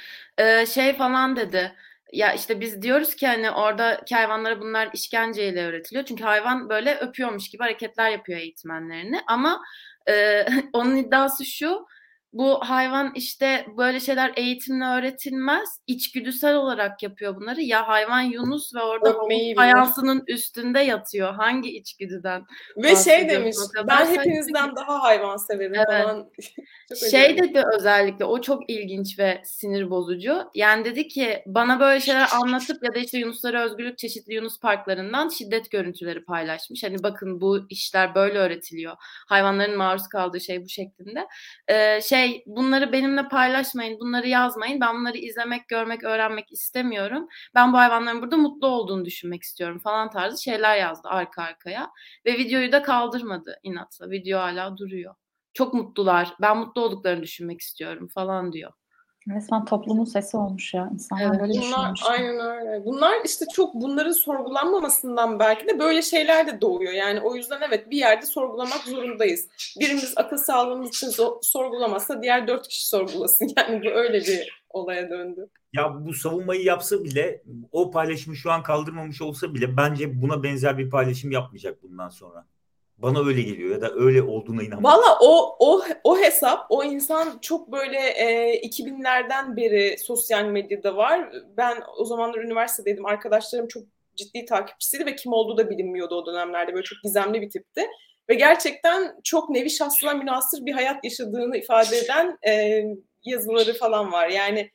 Şey falan dedi. Ya işte biz diyoruz ki hani oradaki hayvanlara bunlar işkenceyle öğretiliyor. Çünkü hayvan böyle öpüyormuş gibi hareketler yapıyor eğitmenlerini. Ama onun iddiası şu. Bu hayvan işte böyle şeyler eğitimle öğretilmez. İçgüdüsel olarak yapıyor bunları. Ya hayvan Yunus ve orada fayansının üstünde yatıyor. Hangi içgüdüden? Ve şey demiş, ben hepinizden daha hayvan severim falan. Şey dedi özellikle, o çok ilginç ve sinir bozucu. Yani dedi ki bana böyle şeyler anlatıp ya da işte Yunuslara Özgürlük çeşitli Yunus parklarından şiddet görüntüleri paylaşmış. Hani bakın bu işler böyle öğretiliyor. Hayvanların maruz kaldığı şey bu şeklinde. Bunları benimle paylaşmayın, bunları yazmayın. Ben bunları izlemek, görmek, öğrenmek istemiyorum. Ben bu hayvanların burada mutlu olduğunu düşünmek istiyorum falan tarzı şeyler yazdı arka arkaya. Ve videoyu da kaldırmadı inatla. Video hala duruyor. Çok mutlular. Ben mutlu olduklarını düşünmek istiyorum falan diyor. Resmen toplumun sesi olmuş ya. İnsanlar evet, böyle düşünmüş. Aynen öyle. Bunlar işte çok, bunların sorgulanmamasından belki de böyle şeyler de doğuyor. Yani o yüzden evet, bir yerde sorgulamak zorundayız. Birimiz akıl sağlığımız için sorgulamazsa diğer 4 kişi sorgulasın. Yani bu öyle bir olaya döndü. Ya bu savunmayı yapsa bile, o paylaşımı şu an kaldırmamış olsa bile bence buna benzer bir paylaşım yapmayacak bundan sonra. Bana öyle geliyor ya da öyle olduğuna inanmıyorum. Valla o hesap, o insan çok böyle 2000'lerden beri sosyal medyada var. Ben o zamanlar üniversitedeydim. Arkadaşlarım çok ciddi takipçisiydi ve kim olduğu da bilinmiyordu o dönemlerde. Böyle çok gizemli bir tipti. Ve gerçekten çok nevi şahsına münhasır bir hayat yaşadığını ifade eden yazıları falan var. Yani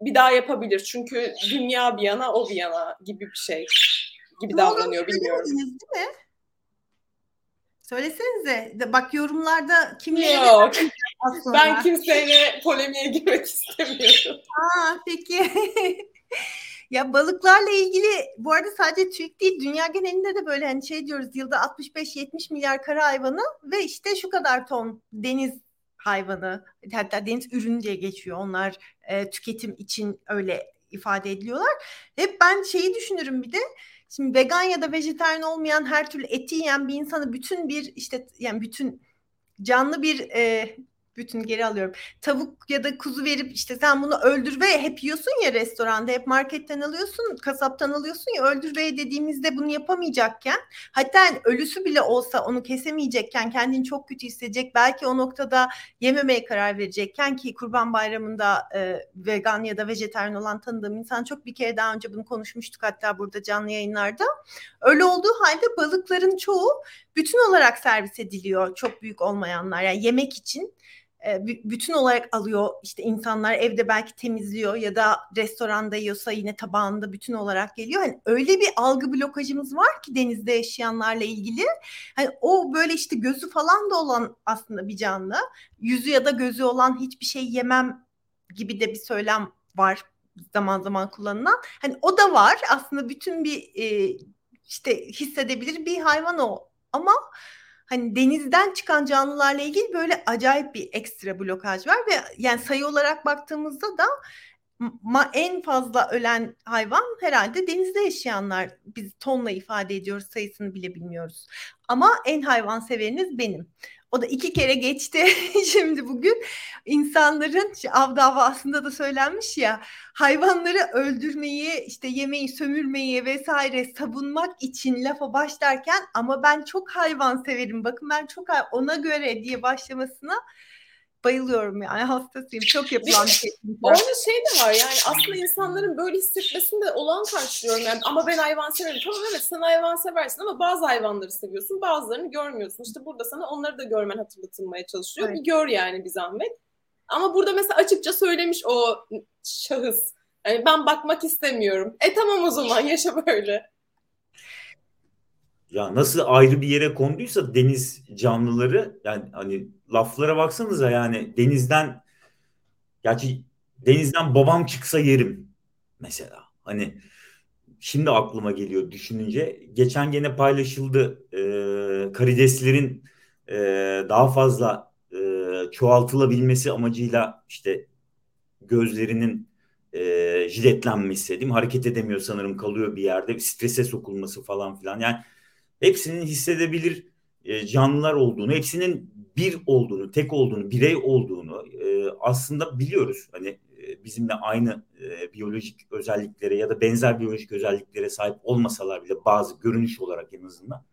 bir daha yapabilir. Çünkü dünya bir yana, o bir yana gibi bir şey gibi doğru davranıyor, bilmiyorum. Değil mi? Söylesenize. Bak yorumlarda kimle... Yok. Ben kimseyle polemiğe girmek istemiyorum. Aa, peki. Ya balıklarla ilgili bu arada sadece Türk değil, dünya genelinde de böyle hani şey diyoruz, yılda 65-70 milyar kara hayvanı ve işte şu kadar ton deniz hayvanı, hatta deniz ürünü diye geçiyor. Onlar tüketim için öyle ifade ediliyorlar. Hep ben şeyi düşünürüm bir de. Şimdi vegan ya da vejetaryen olmayan, her türlü eti yiyen bir insanı bütün bir işte, yani bütün canlı bir bütün geri alıyorum. Tavuk ya da kuzu verip işte sen bunu öldür ve hep yiyorsun ya restoranda, hep marketten alıyorsun, kasaptan alıyorsun ya, öldür ve dediğimizde bunu yapamayacakken, hatta yani ölüsü bile olsa onu kesemeyecekken, kendini çok kötü hissedecek, belki o noktada yememeye karar verecekken, ki Kurban Bayramı'nda vegan ya da vejetaryen olan tanıdığım insan çok, bir kere daha önce bunu konuşmuştuk hatta burada canlı yayınlarda. Öyle olduğu halde balıkların çoğu bütün olarak servis ediliyor, çok büyük olmayanlar yani yemek için. Bütün olarak alıyor işte insanlar, evde belki temizliyor ya da restoranda yiyorsa yine tabağında bütün olarak geliyor. Hani öyle bir algı blokajımız var ki denizde yaşayanlarla ilgili. Hani o böyle işte gözü falan da olan aslında bir canlı, yüzü ya da gözü olan hiçbir şey yemem gibi de bir söylem var zaman zaman kullanılan. Hani o da var aslında, bütün bir işte hissedebilir bir hayvan o, ama hani denizden çıkan canlılarla ilgili böyle acayip bir ekstra blokaj var ve yani sayı olarak baktığımızda da en fazla ölen hayvan herhalde denizde yaşayanlar. Biz tonla ifade ediyoruz, sayısını bile bilmiyoruz. Ama en hayvanseveriniz benim. O da 2 kere geçti şimdi bugün. İnsanların av davasında da söylenmiş ya, hayvanları öldürmeyi, işte yemeği, sömürmeyi vesaire savunmak için lafa başlarken ama ben çok hayvan severim, bakın ben çok ona göre diye başlamasına bayılıyorum yani, hastasıyım. Çok yapılan bir şey. Orada şey de var yani, aslında insanların böyle hissetmesini de olağan karşılıyorum yani. Ama ben hayvan severim. Tamam evet, sen hayvan seversin ama bazı hayvanları seviyorsun, bazılarını görmüyorsun. İşte burada sana onları da görmen hatırlatılmaya çalışıyor. Evet. Bir gör yani bir zahmet. Ama burada mesela açıkça söylemiş o şahıs. Yani ben bakmak istemiyorum. Tamam o zaman yaşa böyle. Ya nasıl ayrı bir yere konduysa deniz canlıları, yani hani laflara baksanıza yani, denizden, gerçi denizden babam çıksa yerim mesela, hani şimdi aklıma geliyor düşününce. Geçen gene paylaşıldı karideslerin daha fazla çoğaltılabilmesi amacıyla işte gözlerinin jiletlenmesi, değil mi? Hareket edemiyor sanırım, kalıyor bir yerde, strese sokulması falan filan. Yani hepsinin hissedebilir canlılar olduğunu, hepsinin bir olduğunu, tek olduğunu, birey olduğunu aslında biliyoruz. Hani bizimle aynı biyolojik özelliklere ya da benzer biyolojik özelliklere sahip olmasalar bile bazı görünüş olarak en azından.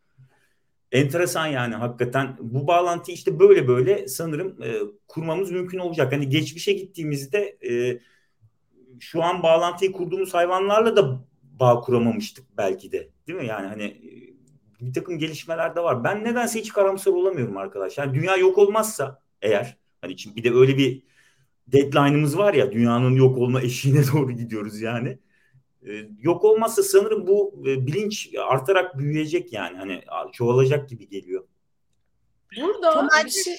Enteresan yani hakikaten bu bağlantıyı işte böyle böyle sanırım kurmamız mümkün olacak. Hani geçmişe gittiğimizde şu an bağlantıyı kurduğumuz hayvanlarla da bağ kuramamıştık belki de, değil mi? Yani hani bir takım gelişmeler de var. Ben nedense hiç karamsar olamıyorum arkadaşlar. Yani dünya yok olmazsa eğer, hani şimdi bir de öyle bir deadline'ımız var ya, dünyanın yok olma eşiğine doğru gidiyoruz yani. Yok olmazsa sanırım bu bilinç artarak büyüyecek yani, hani çoğalacak gibi geliyor. Burada bir şey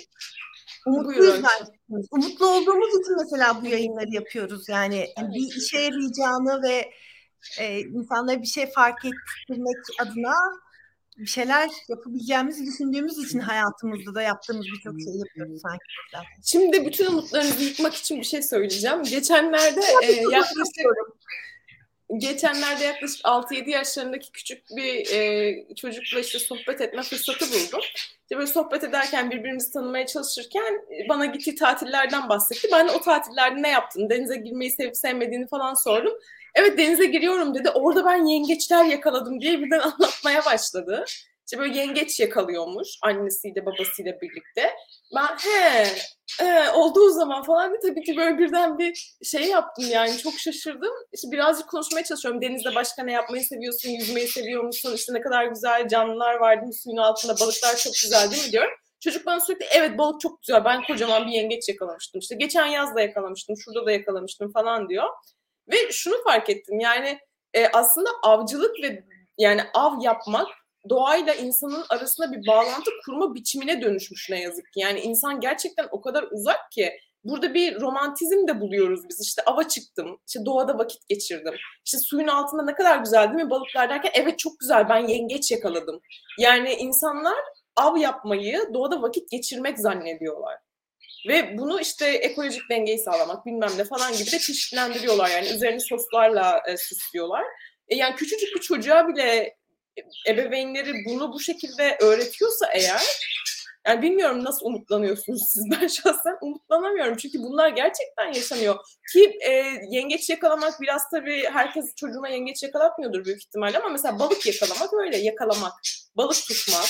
umutluyuz ben. Umutlu olduğumuz için mesela bu yayınları yapıyoruz yani, evet. Bir işe yarayacağını ve insanlara bir şey fark ettirmek adına bir şeyler yapabileceğimizi düşündüğümüz için hayatımızda da yaptığımız birçok şey yapıyoruz sanki. Şimdi bütün umutlarınızı yıkmak için bir şey söyleyeceğim. Geçenlerde yaklaşık 6-7 yaşlarındaki küçük bir çocukla işte sohbet etme fırsatı buldum. İşte böyle sohbet ederken, birbirimizi tanımaya çalışırken bana gittiği tatillerden bahsetti. Ben de o tatillerde ne yaptın, denize girmeyi sevip sevmediğini falan sordum. Evet, denize giriyorum dedi. Orada ben yengeçler yakaladım diye birden anlatmaya başladı. İşte böyle yengeç yakalıyormuş annesiyle babasıyla birlikte. Ben olduğu zaman falan diye tabii ki böyle birden bir şey yaptım yani, çok şaşırdım. İşte birazcık konuşmaya çalışıyorum. Denizde başka ne yapmayı seviyorsun, yüzmeyi seviyor musun, işte ne kadar güzel canlılar vardı, suyun altında balıklar çok güzel değil mi diyorum. Çocuk bana sürekli evet balık çok güzel, ben kocaman bir yengeç yakalamıştım. İşte geçen yaz da yakalamıştım, şurada da yakalamıştım falan diyor. Ve şunu fark ettim yani aslında avcılık ve yani av yapmak doğayla insanın arasında bir bağlantı kurma biçimine dönüşmüş ne yazık ki. Yani insan gerçekten o kadar uzak ki, burada bir romantizm de buluyoruz biz. İşte ava çıktım, işte doğada vakit geçirdim, İşte suyun altında ne kadar güzel değil mi balıklar derken evet çok güzel ben yengeç yakaladım. Yani insanlar av yapmayı doğada vakit geçirmek zannediyorlar. Ve bunu işte ekolojik dengeyi sağlamak bilmem ne falan gibi de çeşitlendiriyorlar yani, üzerini soslarla süslüyorlar. Yani küçücük bir çocuğa bile ebeveynleri bunu bu şekilde öğretiyorsa eğer, yani bilmiyorum nasıl umutlanıyorsunuz siz, ben şahsen umutlanamıyorum çünkü bunlar gerçekten yaşanıyor. Ki yengeç yakalamak biraz tabii herkes çocuğuna yengeç yakalatmıyordur büyük ihtimalle ama mesela balık yakalamak öyle, yakalamak, balık tutmak.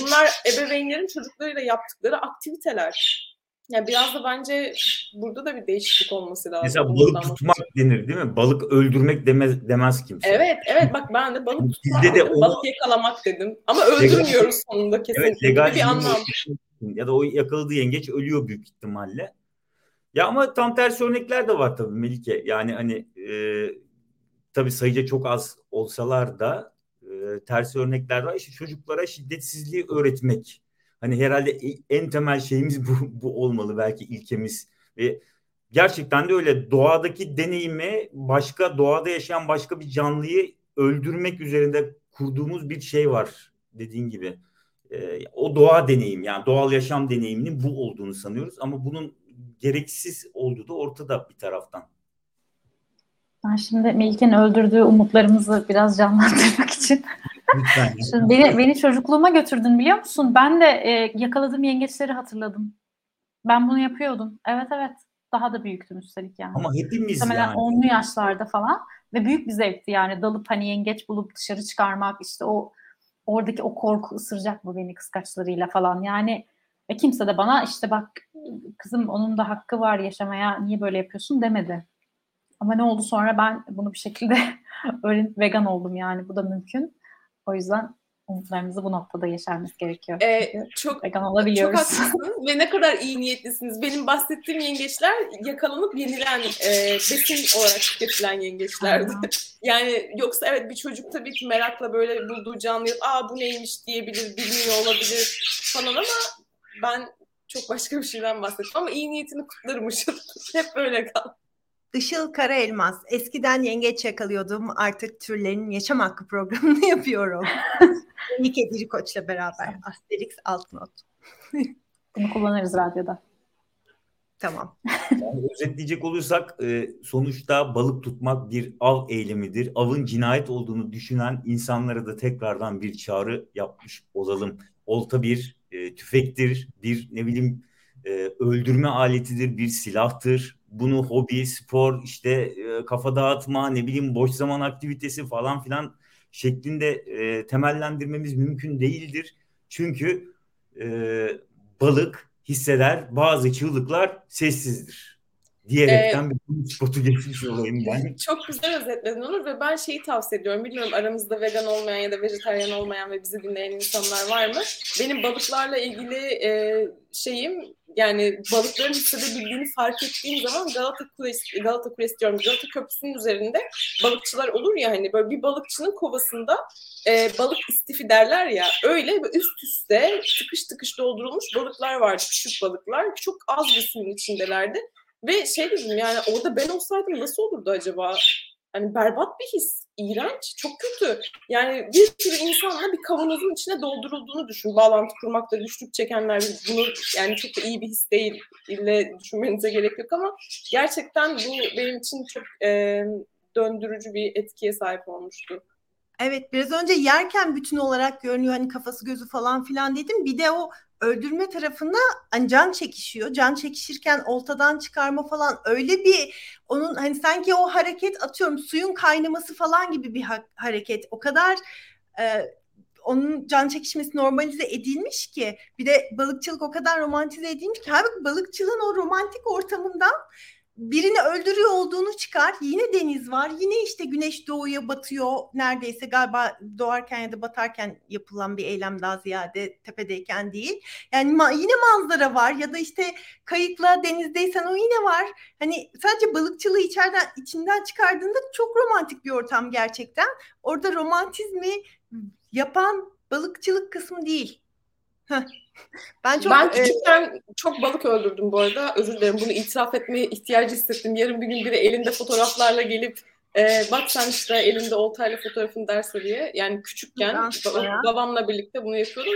Bunlar ebeveynlerin çocuklarıyla yaptıkları aktiviteler. Yani biraz da bence burada da bir değişiklik olması lazım. Mesela balık tutmak denir değil mi? Balık öldürmek demez kimse. Evet bak ben de balık tutmak, balık yakalamak dedim. Ama öldürmüyoruz sonunda kesinlikle. Evet, bir anlam. Ya da o yakaladığı yengeç ölüyor büyük ihtimalle. Ya ama tam tersi örnekler de var tabii Melike. Yani hani tabii sayıca çok az olsalar da tersi örnekler var. İşte çocuklara şiddetsizliği öğretmek. Hani herhalde en temel şeyimiz bu olmalı belki, ilkemiz. Ve gerçekten de öyle, doğadaki deneyimi, başka doğada yaşayan başka bir canlıyı öldürmek üzerinde kurduğumuz bir şey var dediğin gibi. O doğa deneyim yani doğal yaşam deneyiminin bu olduğunu sanıyoruz ama bunun gereksiz olduğu da ortada bir taraftan. Ben şimdi Melike'nin öldürdüğü umutlarımızı biraz canlandırmak için. Şimdi beni çocukluğuma götürdün biliyor musun? Ben de yakaladığım yengeçleri hatırladım. Ben bunu yapıyordum. Evet. Daha da büyüktüm üstelik yani. Ama hepimiz yani. Mesela 10'lu yaşlarda falan. Ve büyük bir zevkti yani. Dalıp hani yengeç bulup dışarı çıkarmak. İşte oradaki o korku, ısıracak bu beni kıskaçlarıyla falan. Yani kimse de bana işte bak kızım onun da hakkı var yaşamaya, niye böyle yapıyorsun demedi. Ama ne oldu sonra? Ben bunu bir şekilde öğrenip vegan oldum yani. Bu da mümkün. O yüzden umutlarımızı bu noktada yaşarmamız gerekiyor. Çok vegan olabiliyoruz. Çok haklısınız ve ne kadar iyi niyetlisiniz. Benim bahsettiğim yengeçler yakalanıp yenilen, besin olarak tüketilen yengeçlerdi. Yani yoksa evet bir çocuk tabii ki merakla böyle bulduğu canlıyı bu neymiş diyebilir, bilmiyor olabilir falan ama ben çok başka bir şeyden bahsettim. Ama iyi niyetini kutlarım Işıl. Hep böyle kaldı. Işıl Kara Elmas. Eskiden yengeç yakalıyordum. Artık türlerin yaşam hakkı programını yapıyorum. Melike Diri Koç'la beraber. Asterix Altnot. Bunu kullanırız radyoda. Tamam. Yani özetleyecek olursak sonuçta balık tutmak bir av eylemidir. Avın cinayet olduğunu düşünen insanlara da tekrardan bir çağrı yapmış olalım. olta bir tüfektir, bir ne bileyim öldürme aletidir, bir silahtır. Bunu hobi, spor, işte kafa dağıtma, ne bileyim boş zaman aktivitesi falan filan şeklinde temellendirmemiz mümkün değildir. Çünkü balık hisseder, bazı çığlıklar sessizdir diyerekten bir spotu geçmiş olayım ben. Çok güzel özetledin Onur ve ben şeyi tavsiye ediyorum. Biliyorum aramızda vegan olmayan ya da vejetaryen olmayan ve bizi dinleyen insanlar var mı? Benim balıklarla ilgili şeyim, yani balıkların hissedebildiğini fark ettiğim zaman Galata Kulesi diyorum, Galata Köprüsü'nün üzerinde balıkçılar olur ya, hani böyle bir balıkçının kovasında balık istifi derler ya, öyle üst üste tıkış tıkış doldurulmuş balıklar vardı, küçük balıklar, çok az bir suyun içindelerdi. Ve şey dedim, yani orada ben olsaydım nasıl olurdu acaba? Yani berbat bir his, iğrenç, çok kötü. Yani bir sürü insanla bir kavanozun içine doldurulduğunu düşün. Bağlantı kurmakta güçlük çekenler bunu, yani çok da iyi bir his değil, ille düşünmenize gerek yok ama gerçekten bu benim için çok döndürücü bir etkiye sahip olmuştu. Evet, biraz önce yerken bütün olarak görünüyor, hani kafası gözü falan filan dedim. Bir de o öldürme tarafında hani can çekişiyor. Can çekişirken oltadan çıkarma falan, öyle bir onun hani sanki o hareket, atıyorum suyun kaynaması falan gibi bir hareket. O kadar onun can çekişmesi normalize edilmiş ki, bir de balıkçılık o kadar romantize edilmiş ki, halbuki balıkçılığın o romantik ortamından birini öldürüyor olduğunu çıkar. Yine deniz var. Yine işte güneş doğuya batıyor. Neredeyse galiba doğarken ya da batarken yapılan bir eylem, daha ziyade tepedeyken değil. Yani yine manzara var ya da işte kayıkla denizdeysen o yine var. Hani sadece balıkçılığı içinden çıkardığında çok romantik bir ortam gerçekten. Orada romantizmi yapan balıkçılık kısmı değil. Ben küçükken çok balık öldürdüm bu arada. Özür dilerim, bunu itiraf etmeye ihtiyacı hissettim. Yarın bir gün biri elinde fotoğraflarla gelip bak sen işte elinde oltayla fotoğrafını derse diye. Yani küçükken babamla birlikte bunu yapıyordum.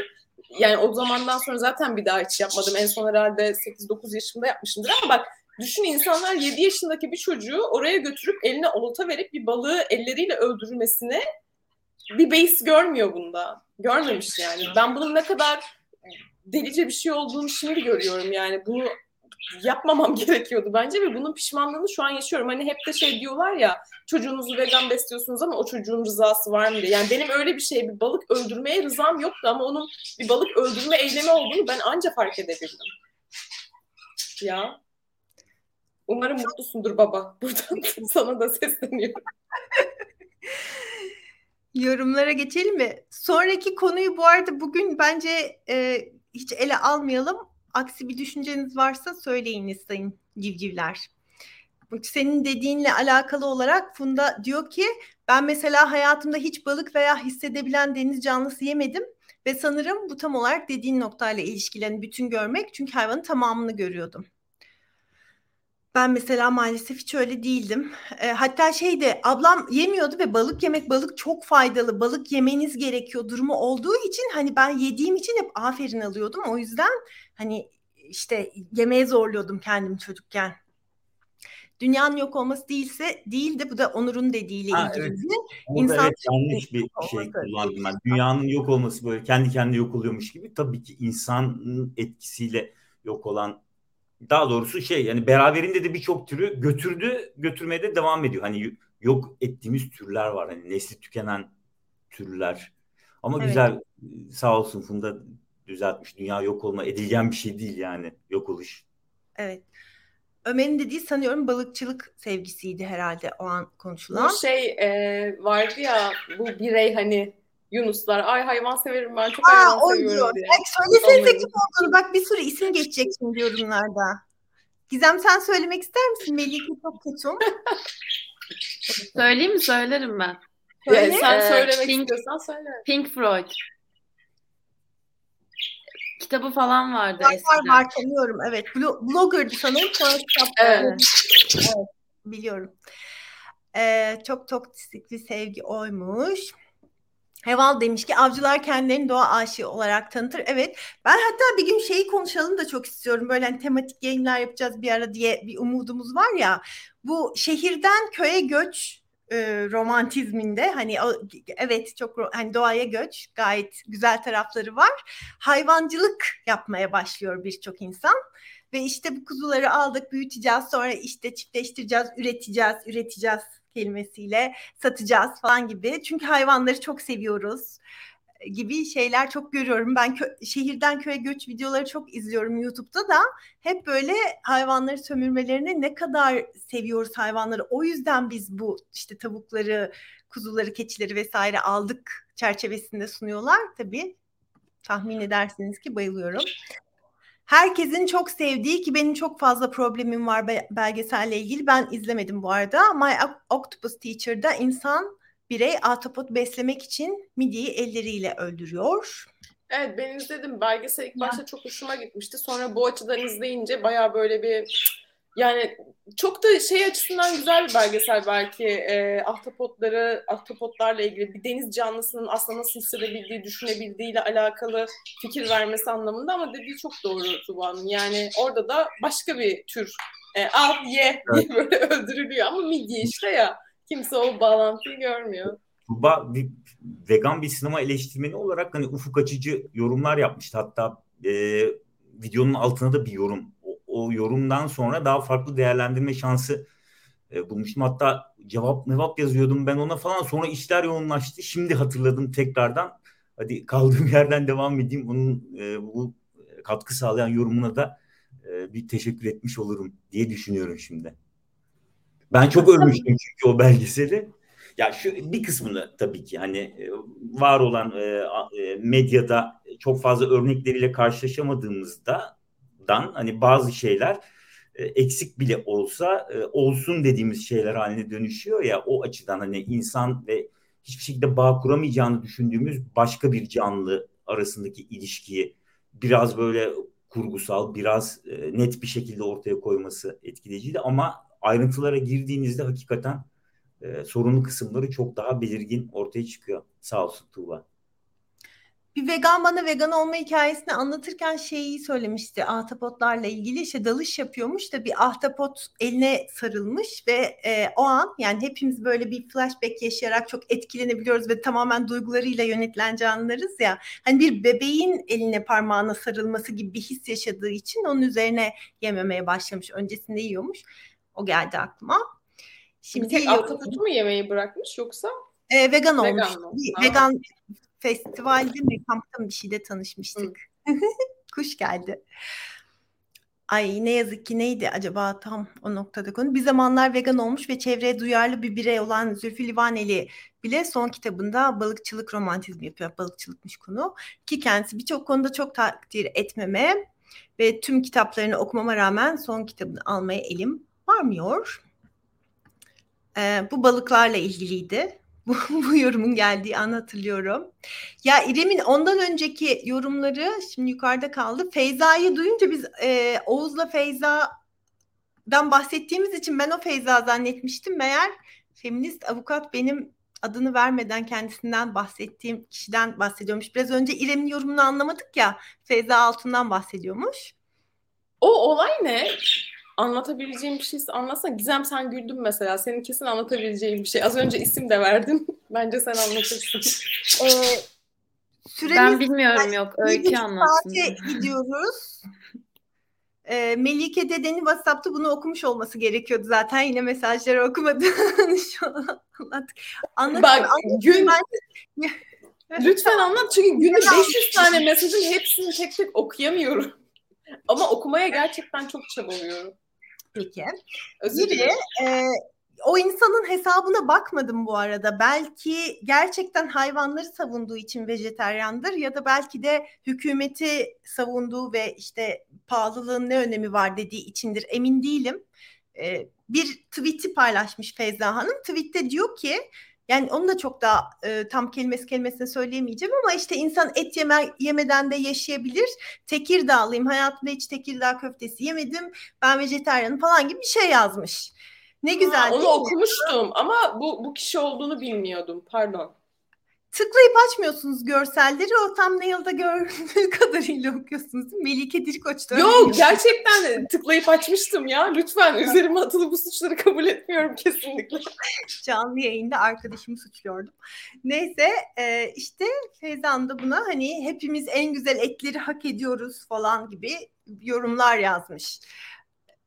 Yani o zamandan sonra zaten bir daha hiç yapmadım. En son herhalde 8-9 yaşımda yapmışımdır ama bak düşün, insanlar 7 yaşındaki bir çocuğu oraya götürüp eline olta verip bir balığı elleriyle öldürmesine bir beis görmüyor bunda. Görmemiş yani. Ben bunun ne kadar delice bir şey olduğunu şimdi görüyorum yani. Bunu yapmamam gerekiyordu bence ve bunun pişmanlığını şu an yaşıyorum. Hani hep de şey diyorlar ya, çocuğunuzu vegan besliyorsunuz ama o çocuğun rızası var mı diye. Yani benim öyle bir şey, bir balık öldürmeye rızam yoktu ama onun bir balık öldürme eylemi olduğunu ben anca fark edebildim. Ya. Umarım mutlusundur baba. Buradan sana da sesleniyorum. Yorumlara geçelim mi? Sonraki konuyu bu arada bugün bence hiç ele almayalım. Aksi bir düşünceniz varsa söyleyiniz sayın civcivler. Senin dediğinle alakalı olarak Funda diyor ki, ben mesela hayatımda hiç balık veya hissedebilen deniz canlısı yemedim ve sanırım bu tam olarak dediğin noktayla ilişkilerini bütün görmek, çünkü hayvanın tamamını görüyordum. Ben mesela maalesef hiç öyle değildim. Hatta şeyde ablam yemiyordu ve balık yemek, balık çok faydalı, balık yemeniz gerekiyor durumu olduğu için hani ben yediğim için hep aferin alıyordum. O yüzden hani işte yemeye zorluyordum kendimi çocukken. Dünyanın yok olması değildi. Bu da Onur'un dediğiyle ilgili. Evet. Evet, yanlış bir şey kullandım ben. Dünyanın yok olması böyle kendi kendine yok oluyormuş gibi. Tabii ki insanın etkisiyle yok olan, daha doğrusu şey, yani beraberinde de birçok türü götürdü, götürmeye de devam ediyor. Hani yok ettiğimiz türler var. Hani nesli tükenen türler. Ama evet, güzel, sağ olsun Funda düzeltmiş. Dünya yok olma, edilgen bir şey değil yani. Yok oluş. Evet. Ömer'in dediği sanıyorum balıkçılık sevgisiydi herhalde o an konuşulan. Bu şey vardı ya, bu birey hani Yunuslar. Ay hayvan severim ben. Çok hayvan seviyorum diye. Söylesenize kim olduğunu. Bak bir sürü isim geçecek şimdi yorumlarda. Gizem sen söylemek ister misin? Melike çok kötü. Söyleyeyim mi? Söylerim ben. Söyle. Sen söylemek istiyorsan söyle. Pink Floyd. Kitabı falan vardı eskiden. Var tanıyorum. Evet. Blogger'dı sanırım. Evet. Evet. Biliyorum. Çok toksik bir sevgi oymuş. Heval demiş ki avcılar kendilerini doğa aşığı olarak tanıtır. Evet, ben hatta bir gün şeyi konuşalım da çok istiyorum. Böyle hani tematik yayınlar yapacağız bir ara diye bir umudumuz var ya. Bu şehirden köye göç romantizminde hani o, evet çok hani doğaya göç gayet güzel tarafları var. Hayvancılık yapmaya başlıyor birçok insan. Ve işte bu kuzuları aldık, büyüteceğiz, sonra işte çiftleştireceğiz, üreteceğiz kelimesiyle satacağız falan gibi. Çünkü hayvanları çok seviyoruz gibi şeyler çok görüyorum. Ben şehirden köye göç videoları çok izliyorum YouTube'da da. Hep böyle hayvanları sömürmelerine ne kadar seviyoruz hayvanları. O yüzden biz bu işte tavukları, kuzuları, keçileri vesaire aldık çerçevesinde sunuyorlar. Tabii tahmin edersiniz ki bayılıyorum. Herkesin çok sevdiği ki benim çok fazla problemim var belgeselle ilgili. Ben izlemedim bu arada. My Octopus Teacher'da insan birey ahtapot beslemek için midyeyi elleriyle öldürüyor. Evet, ben izledim. Belgesel ilk başta çok hoşuma gitmişti. Sonra bu açıdan izleyince bayağı böyle bir yani çok da şey açısından güzel bir belgesel belki. Ahtapotlarla ilgili bir deniz canlısının aslında nasıl hissedebildiği, düşünebildiğiyle alakalı fikir vermesi anlamında, ama dediği çok doğru Tuba'nın. Yani orada da başka bir tür al ye diye böyle öldürülüyor ama midye işte ya. Kimse o bağlantıyı görmüyor. Tuba vegan bir sinema eleştirmeni olarak hani ufuk açıcı yorumlar yapmıştı. Hatta videonun altına da bir yorum. O yorumdan sonra daha farklı değerlendirme şansı bulmuştum. Hatta cevap yazıyordum ben ona falan. Sonra işler yoğunlaştı. Şimdi hatırladım tekrardan. Hadi kaldığım yerden devam edeyim. Onun bu katkı sağlayan yorumuna da bir teşekkür etmiş olurum diye düşünüyorum şimdi. Ben çok övmüştüm çünkü o belgeseli. Ya şu bir kısmını tabii ki hani var olan medyada çok fazla örnekleriyle karşılaşamadığımızdan hani bazı şeyler eksik bile olsa olsun dediğimiz şeyler haline dönüşüyor ya, o açıdan hani insan ve hiçbir şekilde bağ kuramayacağını düşündüğümüz başka bir canlı arasındaki ilişkiyi biraz böyle kurgusal, biraz net bir şekilde ortaya koyması etkileyiciydi ama ayrıntılara girdiğinizde hakikaten sorunlu kısımları çok daha belirgin ortaya çıkıyor. Sağ olsun Tuğba. Bir vegan bana vegan olma hikayesini anlatırken şeyi söylemişti ahtapotlarla ilgili. İşte dalış yapıyormuş da bir ahtapot eline sarılmış ve o an yani hepimiz böyle bir flashback yaşayarak çok etkilenebiliyoruz ve tamamen duygularıyla yönetilen canlılarız ya. Hani bir bebeğin eline parmağına sarılması gibi bir his yaşadığı için onun üzerine yememeye başlamış. Öncesinde yiyormuş. O geldi aklıma. Şimdi tek ahtapotu mu yemeği bırakmış yoksa? Vegan olmuş. Vegan festivalde mi kampta bir şeyde tanışmıştık. Kuş geldi. Ay ne yazık ki neydi acaba tam o noktada konu. Bir zamanlar vegan olmuş ve çevreye duyarlı bir birey olan Zülfü Livaneli bile son kitabında balıkçılık romantizmi yapıyor. Balıkçılıkmış konu. Ki kendisi birçok konuda çok takdir etmeme ve tüm kitaplarını okumama rağmen son kitabını almaya elim varmıyor. Bu balıklarla ilgiliydi. Bu yorumun geldiği an hatırlıyorum. Ya İrem'in ondan önceki yorumları şimdi yukarıda kaldı. Feyza'yı duyunca biz Oğuz'la Feyza'dan bahsettiğimiz için ben o Feyza zannetmiştim. Meğer feminist avukat benim adını vermeden kendisinden bahsettiğim kişiden bahsediyormuş. Biraz önce İrem'in yorumunu anlamadık ya. Feyza Altun'dan bahsediyormuş. O olay ne? Anlatabileceğim bir şeyse anlatsana. Gizem sen güldün mesela. Senin kesin anlatabileceğin bir şey. Az önce isim de verdin. Bence sen anlatırsın. Ben bilmiyorum yok. Öykü anlatsın. Saate gidiyoruz. Melike dedeni WhatsApp'ta bunu okumuş olması gerekiyordu zaten. Yine mesajları okumadı. Lütfen anlat. Çünkü günde 500 tane mesajın hepsini tek tek okuyamıyorum. Ama okumaya gerçekten çok çabalıyorum. Peki. Biri o insanın hesabına bakmadım bu arada. Belki gerçekten hayvanları savunduğu için vejeteryandır ya da belki de hükümeti savunduğu ve işte pahalılığın ne önemi var dediği içindir. Emin değilim. Bir tweet'i paylaşmış Feyza Hanım. Tweet'te diyor ki yani onu da çok daha tam kelimesi kelimesine söyleyemeyeceğim ama işte insan et yemeden de yaşayabilir. Tekirdağlıyım, hayatımda hiç Tekirdağ köftesi yemedim. Ben vejetaryenim falan gibi bir şey yazmış. Ne güzel. Onu okumuştum ama bu kişi olduğunu bilmiyordum. Pardon. Tıklayıp açmıyorsunuz görselleri. O thumbnail'da gördüğü kadarıyla okuyorsunuz. Melike Dirkoç'ta. Yok, gerçekten tıklayıp açmıştım ya. Lütfen üzerime atılı bu suçları kabul etmiyorum kesinlikle. Canlı yayında arkadaşımı suçluyordum. Neyse işte Feyza'nın da buna hani hepimiz en güzel etleri hak ediyoruz falan gibi yorumlar yazmış.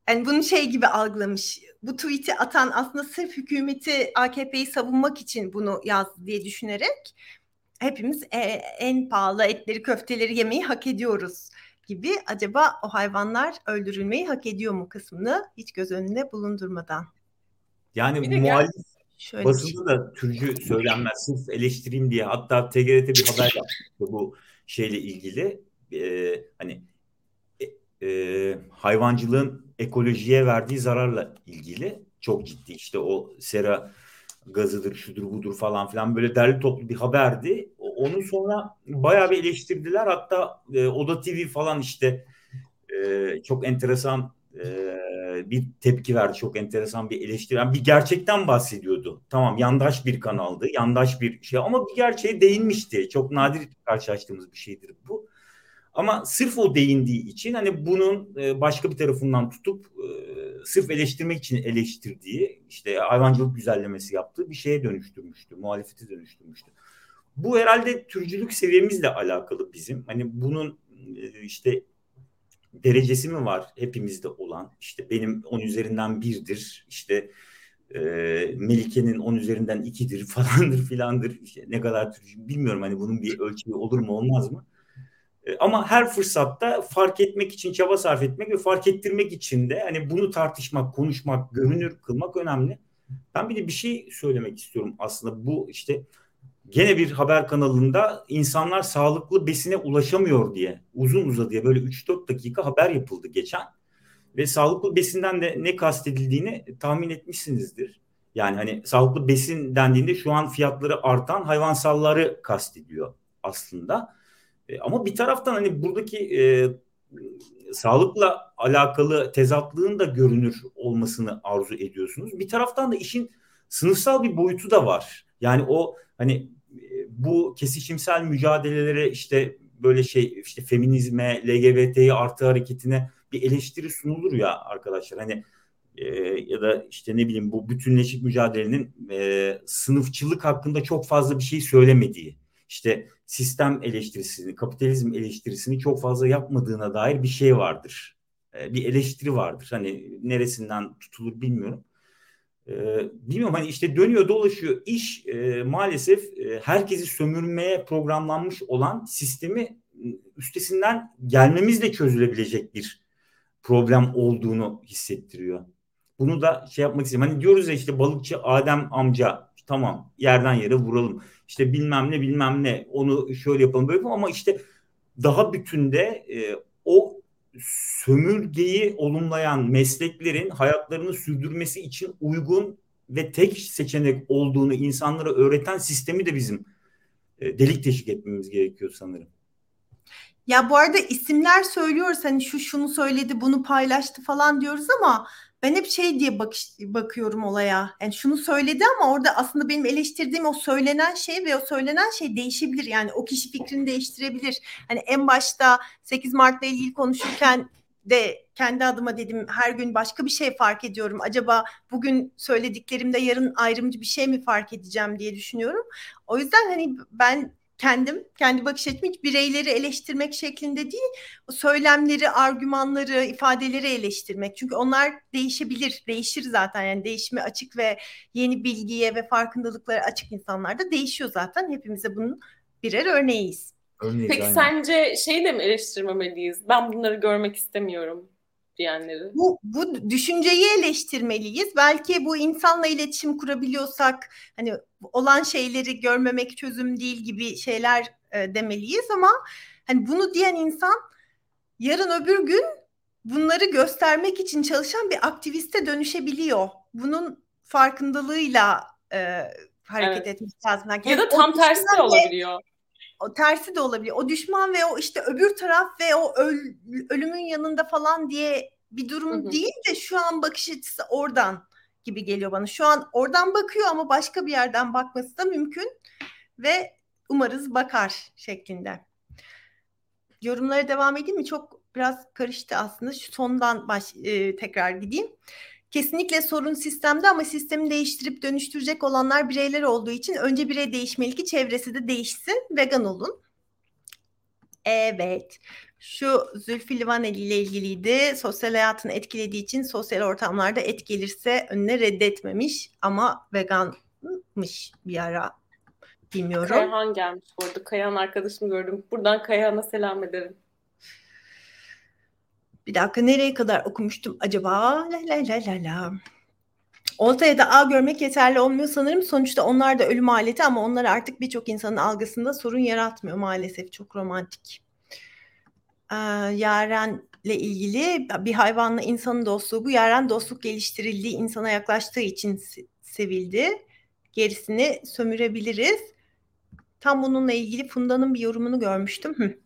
Yani bunu şey gibi algılamış. Bu tweet'i atan aslında sırf hükümeti, AKP'yi savunmak için bunu yazdı diye düşünerek hepimiz en pahalı etleri, köfteleri yemeyi hak ediyoruz gibi. Acaba o hayvanlar öldürülmeyi hak ediyor mu kısmını hiç göz önünde bulundurmadan. Yani muhalif basında da türcü söylenmez. Sırf eleştireyim diye. Hatta TGRT bir haber yapmıştı bu şeyle ilgili. Hani hayvancılığın ekolojiye verdiği zararla ilgili çok ciddi işte o sera gazıdır şudur budur falan filan böyle derli toplu bir haberdi. Onu sonra bayağı bir eleştirdiler. Hatta Oda TV falan işte çok enteresan bir tepki verdi. Çok enteresan bir eleştiri. Yani bir gerçekten bahsediyordu. Tamam, yandaş bir kanaldı. Yandaş bir şey ama bir gerçeğe değinmişti. Çok nadir karşılaştığımız bir şeydir bu. Ama sırf o değindiği için hani bunun başka bir tarafından tutup sırf eleştirmek için eleştirdiği işte hayvancılık güzellemesi yaptığı bir şeye dönüştürmüştü. Muhalefeti dönüştürmüştü. Bu herhalde türcülük seviyemizle alakalı bizim. Hani bunun işte derecesi mi var hepimizde olan? İşte benim 10 üzerinden 1'dir. İşte Melike'nin 10 üzerinden 2'dir falandır filandır. İşte ne kadar türcü bilmiyorum. Hani bunun bir ölçümü olur mu olmaz mı? Ama her fırsatta fark etmek için çaba sarf etmek ve fark ettirmek için de hani bunu tartışmak, konuşmak, görünür kılmak önemli. Ben bir de bir şey söylemek istiyorum aslında. Bu işte gene bir haber kanalında insanlar sağlıklı besine ulaşamıyor diye uzun uzadıya böyle 3-4 dakika haber yapıldı geçen. Ve sağlıklı besinden de ne kastedildiğini tahmin etmişsinizdir. Yani hani sağlıklı besin dendiğinde şu an fiyatları artan hayvansalları kastediyor aslında. Ama bir taraftan hani buradaki sağlıkla alakalı tezatlığın da görünür olmasını arzu ediyorsunuz. Bir taraftan da işin sınıfsal bir boyutu da var. Yani o hani bu kesişimsel mücadelelere işte böyle şey işte feminizme, LGBT'yi artı hareketine bir eleştiri sunulur ya arkadaşlar. Hani ya da işte ne bileyim bu bütünleşik mücadelenin sınıfçılık hakkında çok fazla bir şey söylemediği. İşte sistem eleştirisini, kapitalizm eleştirisini çok fazla yapmadığına dair bir şey vardır. Bir eleştiri vardır. Hani neresinden tutulur bilmiyorum. Bilmiyorum hani işte dönüyor dolaşıyor. İş maalesef herkesi sömürmeye programlanmış olan sistemi üstesinden gelmemizle çözülebilecek bir problem olduğunu hissettiriyor. Bunu da şey yapmak istiyorum. Hani diyoruz ya işte balıkçı Adem amca tamam yerden yere vuralım. İşte bilmem ne onu şöyle yapalım böyle yapalım ama işte daha bütünde o sömürgeyi olumlayan mesleklerin hayatlarını sürdürmesi için uygun ve tek seçenek olduğunu insanlara öğreten sistemi de bizim delik deşik etmemiz gerekiyor sanırım. Ya bu arada isimler söylüyoruz hani şunu söyledi bunu paylaştı falan diyoruz ama ben hep şey diye bakıyorum olaya. Yani şunu söyledi ama orada aslında benim eleştirdiğim o söylenen şey ve o söylenen şey değişebilir. Yani o kişi fikrini değiştirebilir. Hani en başta 8 Mart'la ilgili konuşurken de kendi adıma dedim her gün başka bir şey fark ediyorum. Acaba bugün söylediklerimde yarın ayrımcı bir şey mi fark edeceğim diye düşünüyorum. O yüzden hani ben kendi bakış açım hiç bireyleri eleştirmek şeklinde değil, söylemleri, argümanları, ifadeleri eleştirmek. Çünkü onlar değişir zaten. Yani değişime açık ve yeni bilgiye ve farkındalıklara açık insanlar da değişiyor zaten. Hepimiz de bunun birer örneğiyiz. Peki aynen. Sence de mi eleştirmemeliyiz? Ben bunları görmek istemiyorum diyenleri. Bu düşünceyi eleştirmeliyiz. Belki bu insanla iletişim kurabiliyorsak hani olan şeyleri görmemek çözüm değil gibi şeyler demeliyiz ama hani bunu diyen insan yarın öbür gün bunları göstermek için çalışan bir aktiviste dönüşebiliyor. Bunun farkındalığıyla hareket etmek lazım. Yani ya da tam tersi de olabiliyor. O tersi de olabilir. O düşman ve o işte öbür taraf ve o ölümün yanında falan diye bir durum değil de şu an bakış açısı oradan gibi geliyor bana. Şu an oradan bakıyor ama başka bir yerden bakması da mümkün ve umarız bakar şeklinde. Yorumlara devam edeyim mi? Çok biraz karıştı aslında. Şu sondan tekrar gideyim. Kesinlikle sorun sistemde ama sistemi değiştirip dönüştürecek olanlar bireyler olduğu için önce birey değişmeli ki çevresi de değişsin. Vegan olun. Evet. Şu Zülfü Livaneli ile ilgiliydi. Sosyal hayatını etkilediği için sosyal ortamlarda et gelirse önüne reddetmemiş ama veganmış bir ara. Bilmiyorum. Kayahan gelmiş bu arada. Kayahan arkadaşım gördüm. Buradan Kayahan'a selam ederim. Bir dakika, nereye kadar okumuştum acaba? Oltaya da ağ görmek yeterli olmuyor sanırım. Sonuçta onlar da ölüm aleti ama onlar artık birçok insanın algısında sorun yaratmıyor maalesef. Çok romantik. Yaren'le ilgili bir hayvanla insanın dostluğu bu. Yaren dostluk geliştirildiği insana yaklaştığı için sevildi. Gerisini sömürebiliriz. Tam bununla ilgili Funda'nın bir yorumunu görmüştüm.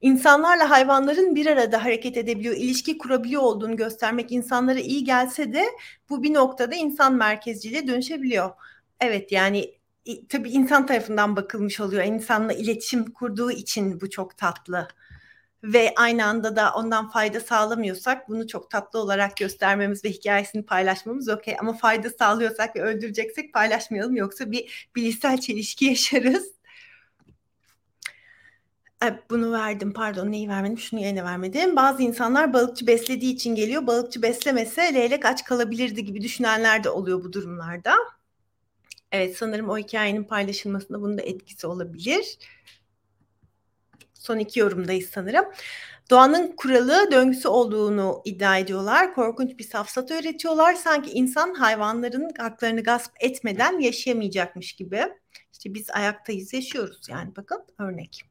İnsanlarla hayvanların bir arada hareket edebiliyor, ilişki kurabiliyor olduğunu göstermek insanlara iyi gelse de bu bir noktada insan merkezciliğe dönüşebiliyor. Evet, yani tabii insan tarafından bakılmış oluyor. İnsanla iletişim kurduğu için bu çok tatlı. Ve aynı anda da ondan fayda sağlamıyorsak bunu çok tatlı olarak göstermemiz ve hikayesini paylaşmamız okey. Ama fayda sağlıyorsak ve öldüreceksek paylaşmayalım, yoksa bir bilişsel çelişki yaşarız. Bunu verdim, pardon, neyi vermedim, şunu yine vermedim. Bazı insanlar balıkçı beslediği için geliyor. Balıkçı beslemese leylek aç kalabilirdi gibi düşünenler de oluyor bu durumlarda. Evet, sanırım o hikayenin paylaşılmasında bunun da etkisi olabilir. Son iki yorumdayız sanırım. Doğanın kuralı döngüsü olduğunu iddia ediyorlar. Korkunç bir safsata öğretiyorlar. Sanki insan hayvanların haklarını gasp etmeden yaşayamayacakmış gibi. İşte biz ayaktayız, yaşıyoruz yani, bakın örnek.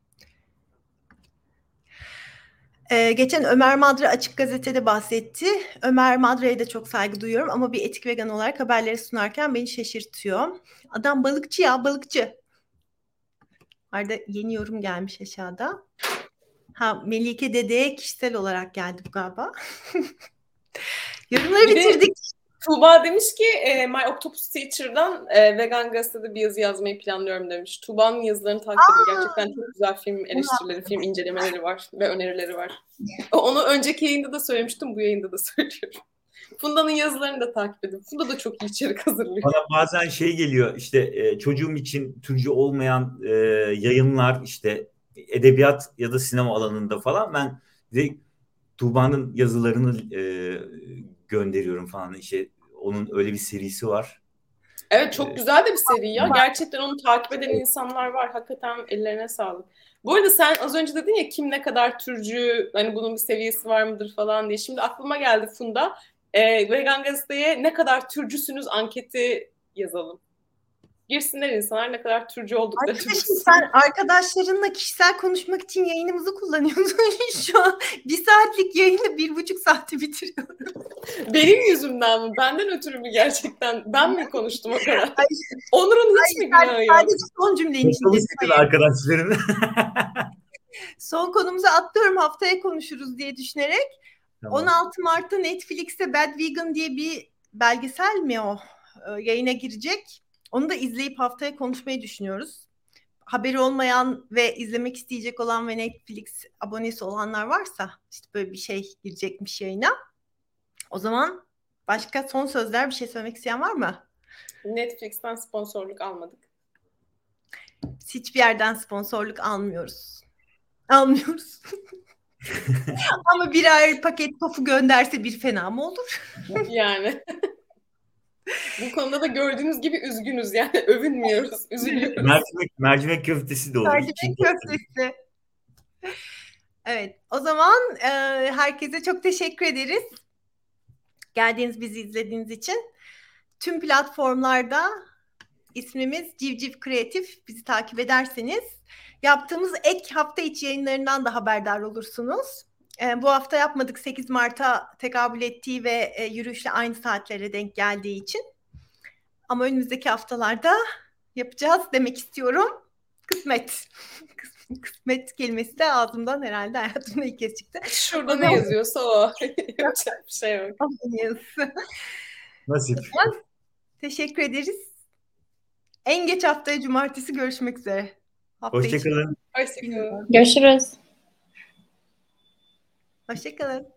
Geçen Ömer Madra Açık Gazete'de bahsetti. Ömer Madra'ya da çok saygı duyuyorum ama bir etik vegan olarak haberleri sunarken beni şaşırtıyor. Adam balıkçı ya, balıkçı. Arada yeni yorum gelmiş aşağıda. Melike dedeye kişisel olarak geldi bu galiba. Yorumları bitirdik. Tuba demiş ki My Octopus Teacher'dan Vegan Gazete'de bir yazı yazmayı planlıyorum demiş. Tuba'nın yazılarını takip edin. Gerçekten çok güzel film eleştirileri, film incelemeleri var ve önerileri var. Onu önceki yayında da söylemiştim, bu yayında da söylüyorum. Funda'nın yazılarını da takip edin. Funda da çok iyi içerik hazırlıyor. Bana bazen şey geliyor, işte çocuğum için türcü olmayan yayınlar, işte edebiyat ya da sinema alanında falan, ben de Tuba'nın yazılarını gönderiyorum falan. İşte onun öyle bir serisi var. Evet, çok güzel de bir seri ya. Gerçekten onu takip eden insanlar var. Hakikaten ellerine sağlık. Bu arada sen az önce dedin ya, kim ne kadar türcü, hani bunun bir seviyesi var mıdır falan diye. Şimdi aklıma geldi Funda. Vegan Gazete'ye ne kadar türcüsünüz anketi yazalım. Girsinler insanlar, ne kadar türcü oldukları. Arkadaşım, sen arkadaşlarınla kişisel konuşmak için yayınımızı kullanıyorsun şu an. Bir saatlik yayını 1,5 saate bitiriyorum. Benim yüzümden mi? Benden ötürü mü gerçekten? Ben mi konuştum o kadar? Onur'un hiç mi günahı yok? Sadece son cümleyi için. Arkadaşlarını. Son konumuza atlıyorum, haftaya konuşuruz diye düşünerek. Tamam. 16 Mart'ta Netflix'te Bad Vegan diye bir belgesel mi o? Yayına girecek. Onu da izleyip haftaya konuşmayı düşünüyoruz. Haberi olmayan ve izlemek isteyecek olan ve Netflix abonesi olanlar varsa işte böyle bir şey girecekmiş yayına. O zaman başka son sözler, bir şey söylemek isteyen var mı? Netflix'ten sponsorluk almadık. Hiçbir yerden sponsorluk almıyoruz. Almıyoruz. Ama birer paket tofu gönderse bir fena mı olur? Yani... Bu konuda da gördüğünüz gibi üzgünüz yani, övünmüyoruz, üzülüyoruz. Mercimek köftesi de olur. Mercimek köftesi. Evet, o zaman herkese çok teşekkür ederiz. Geldiğiniz, bizi izlediğiniz için. Tüm platformlarda ismimiz Civciv Kreatif, bizi takip ederseniz yaptığımız ek hafta içi yayınlarından da haberdar olursunuz. Bu hafta yapmadık, 8 Mart'a tekabül ettiği ve yürüyüşle aynı saatlere denk geldiği için. Ama önümüzdeki haftalarda yapacağız demek istiyorum. Kısmet. Kısmet kelimesi de ağzımdan herhalde hayatımda ilk kez çıktı. Şurada ama... ne yazıyorsa o. Yapacak bir şey yok. Nasip. Teşekkür ederiz. En geç haftaya cumartesi görüşmek üzere. Hoşçakalın. Hoşçakalın. Görüşürüz. Hoşçakalın.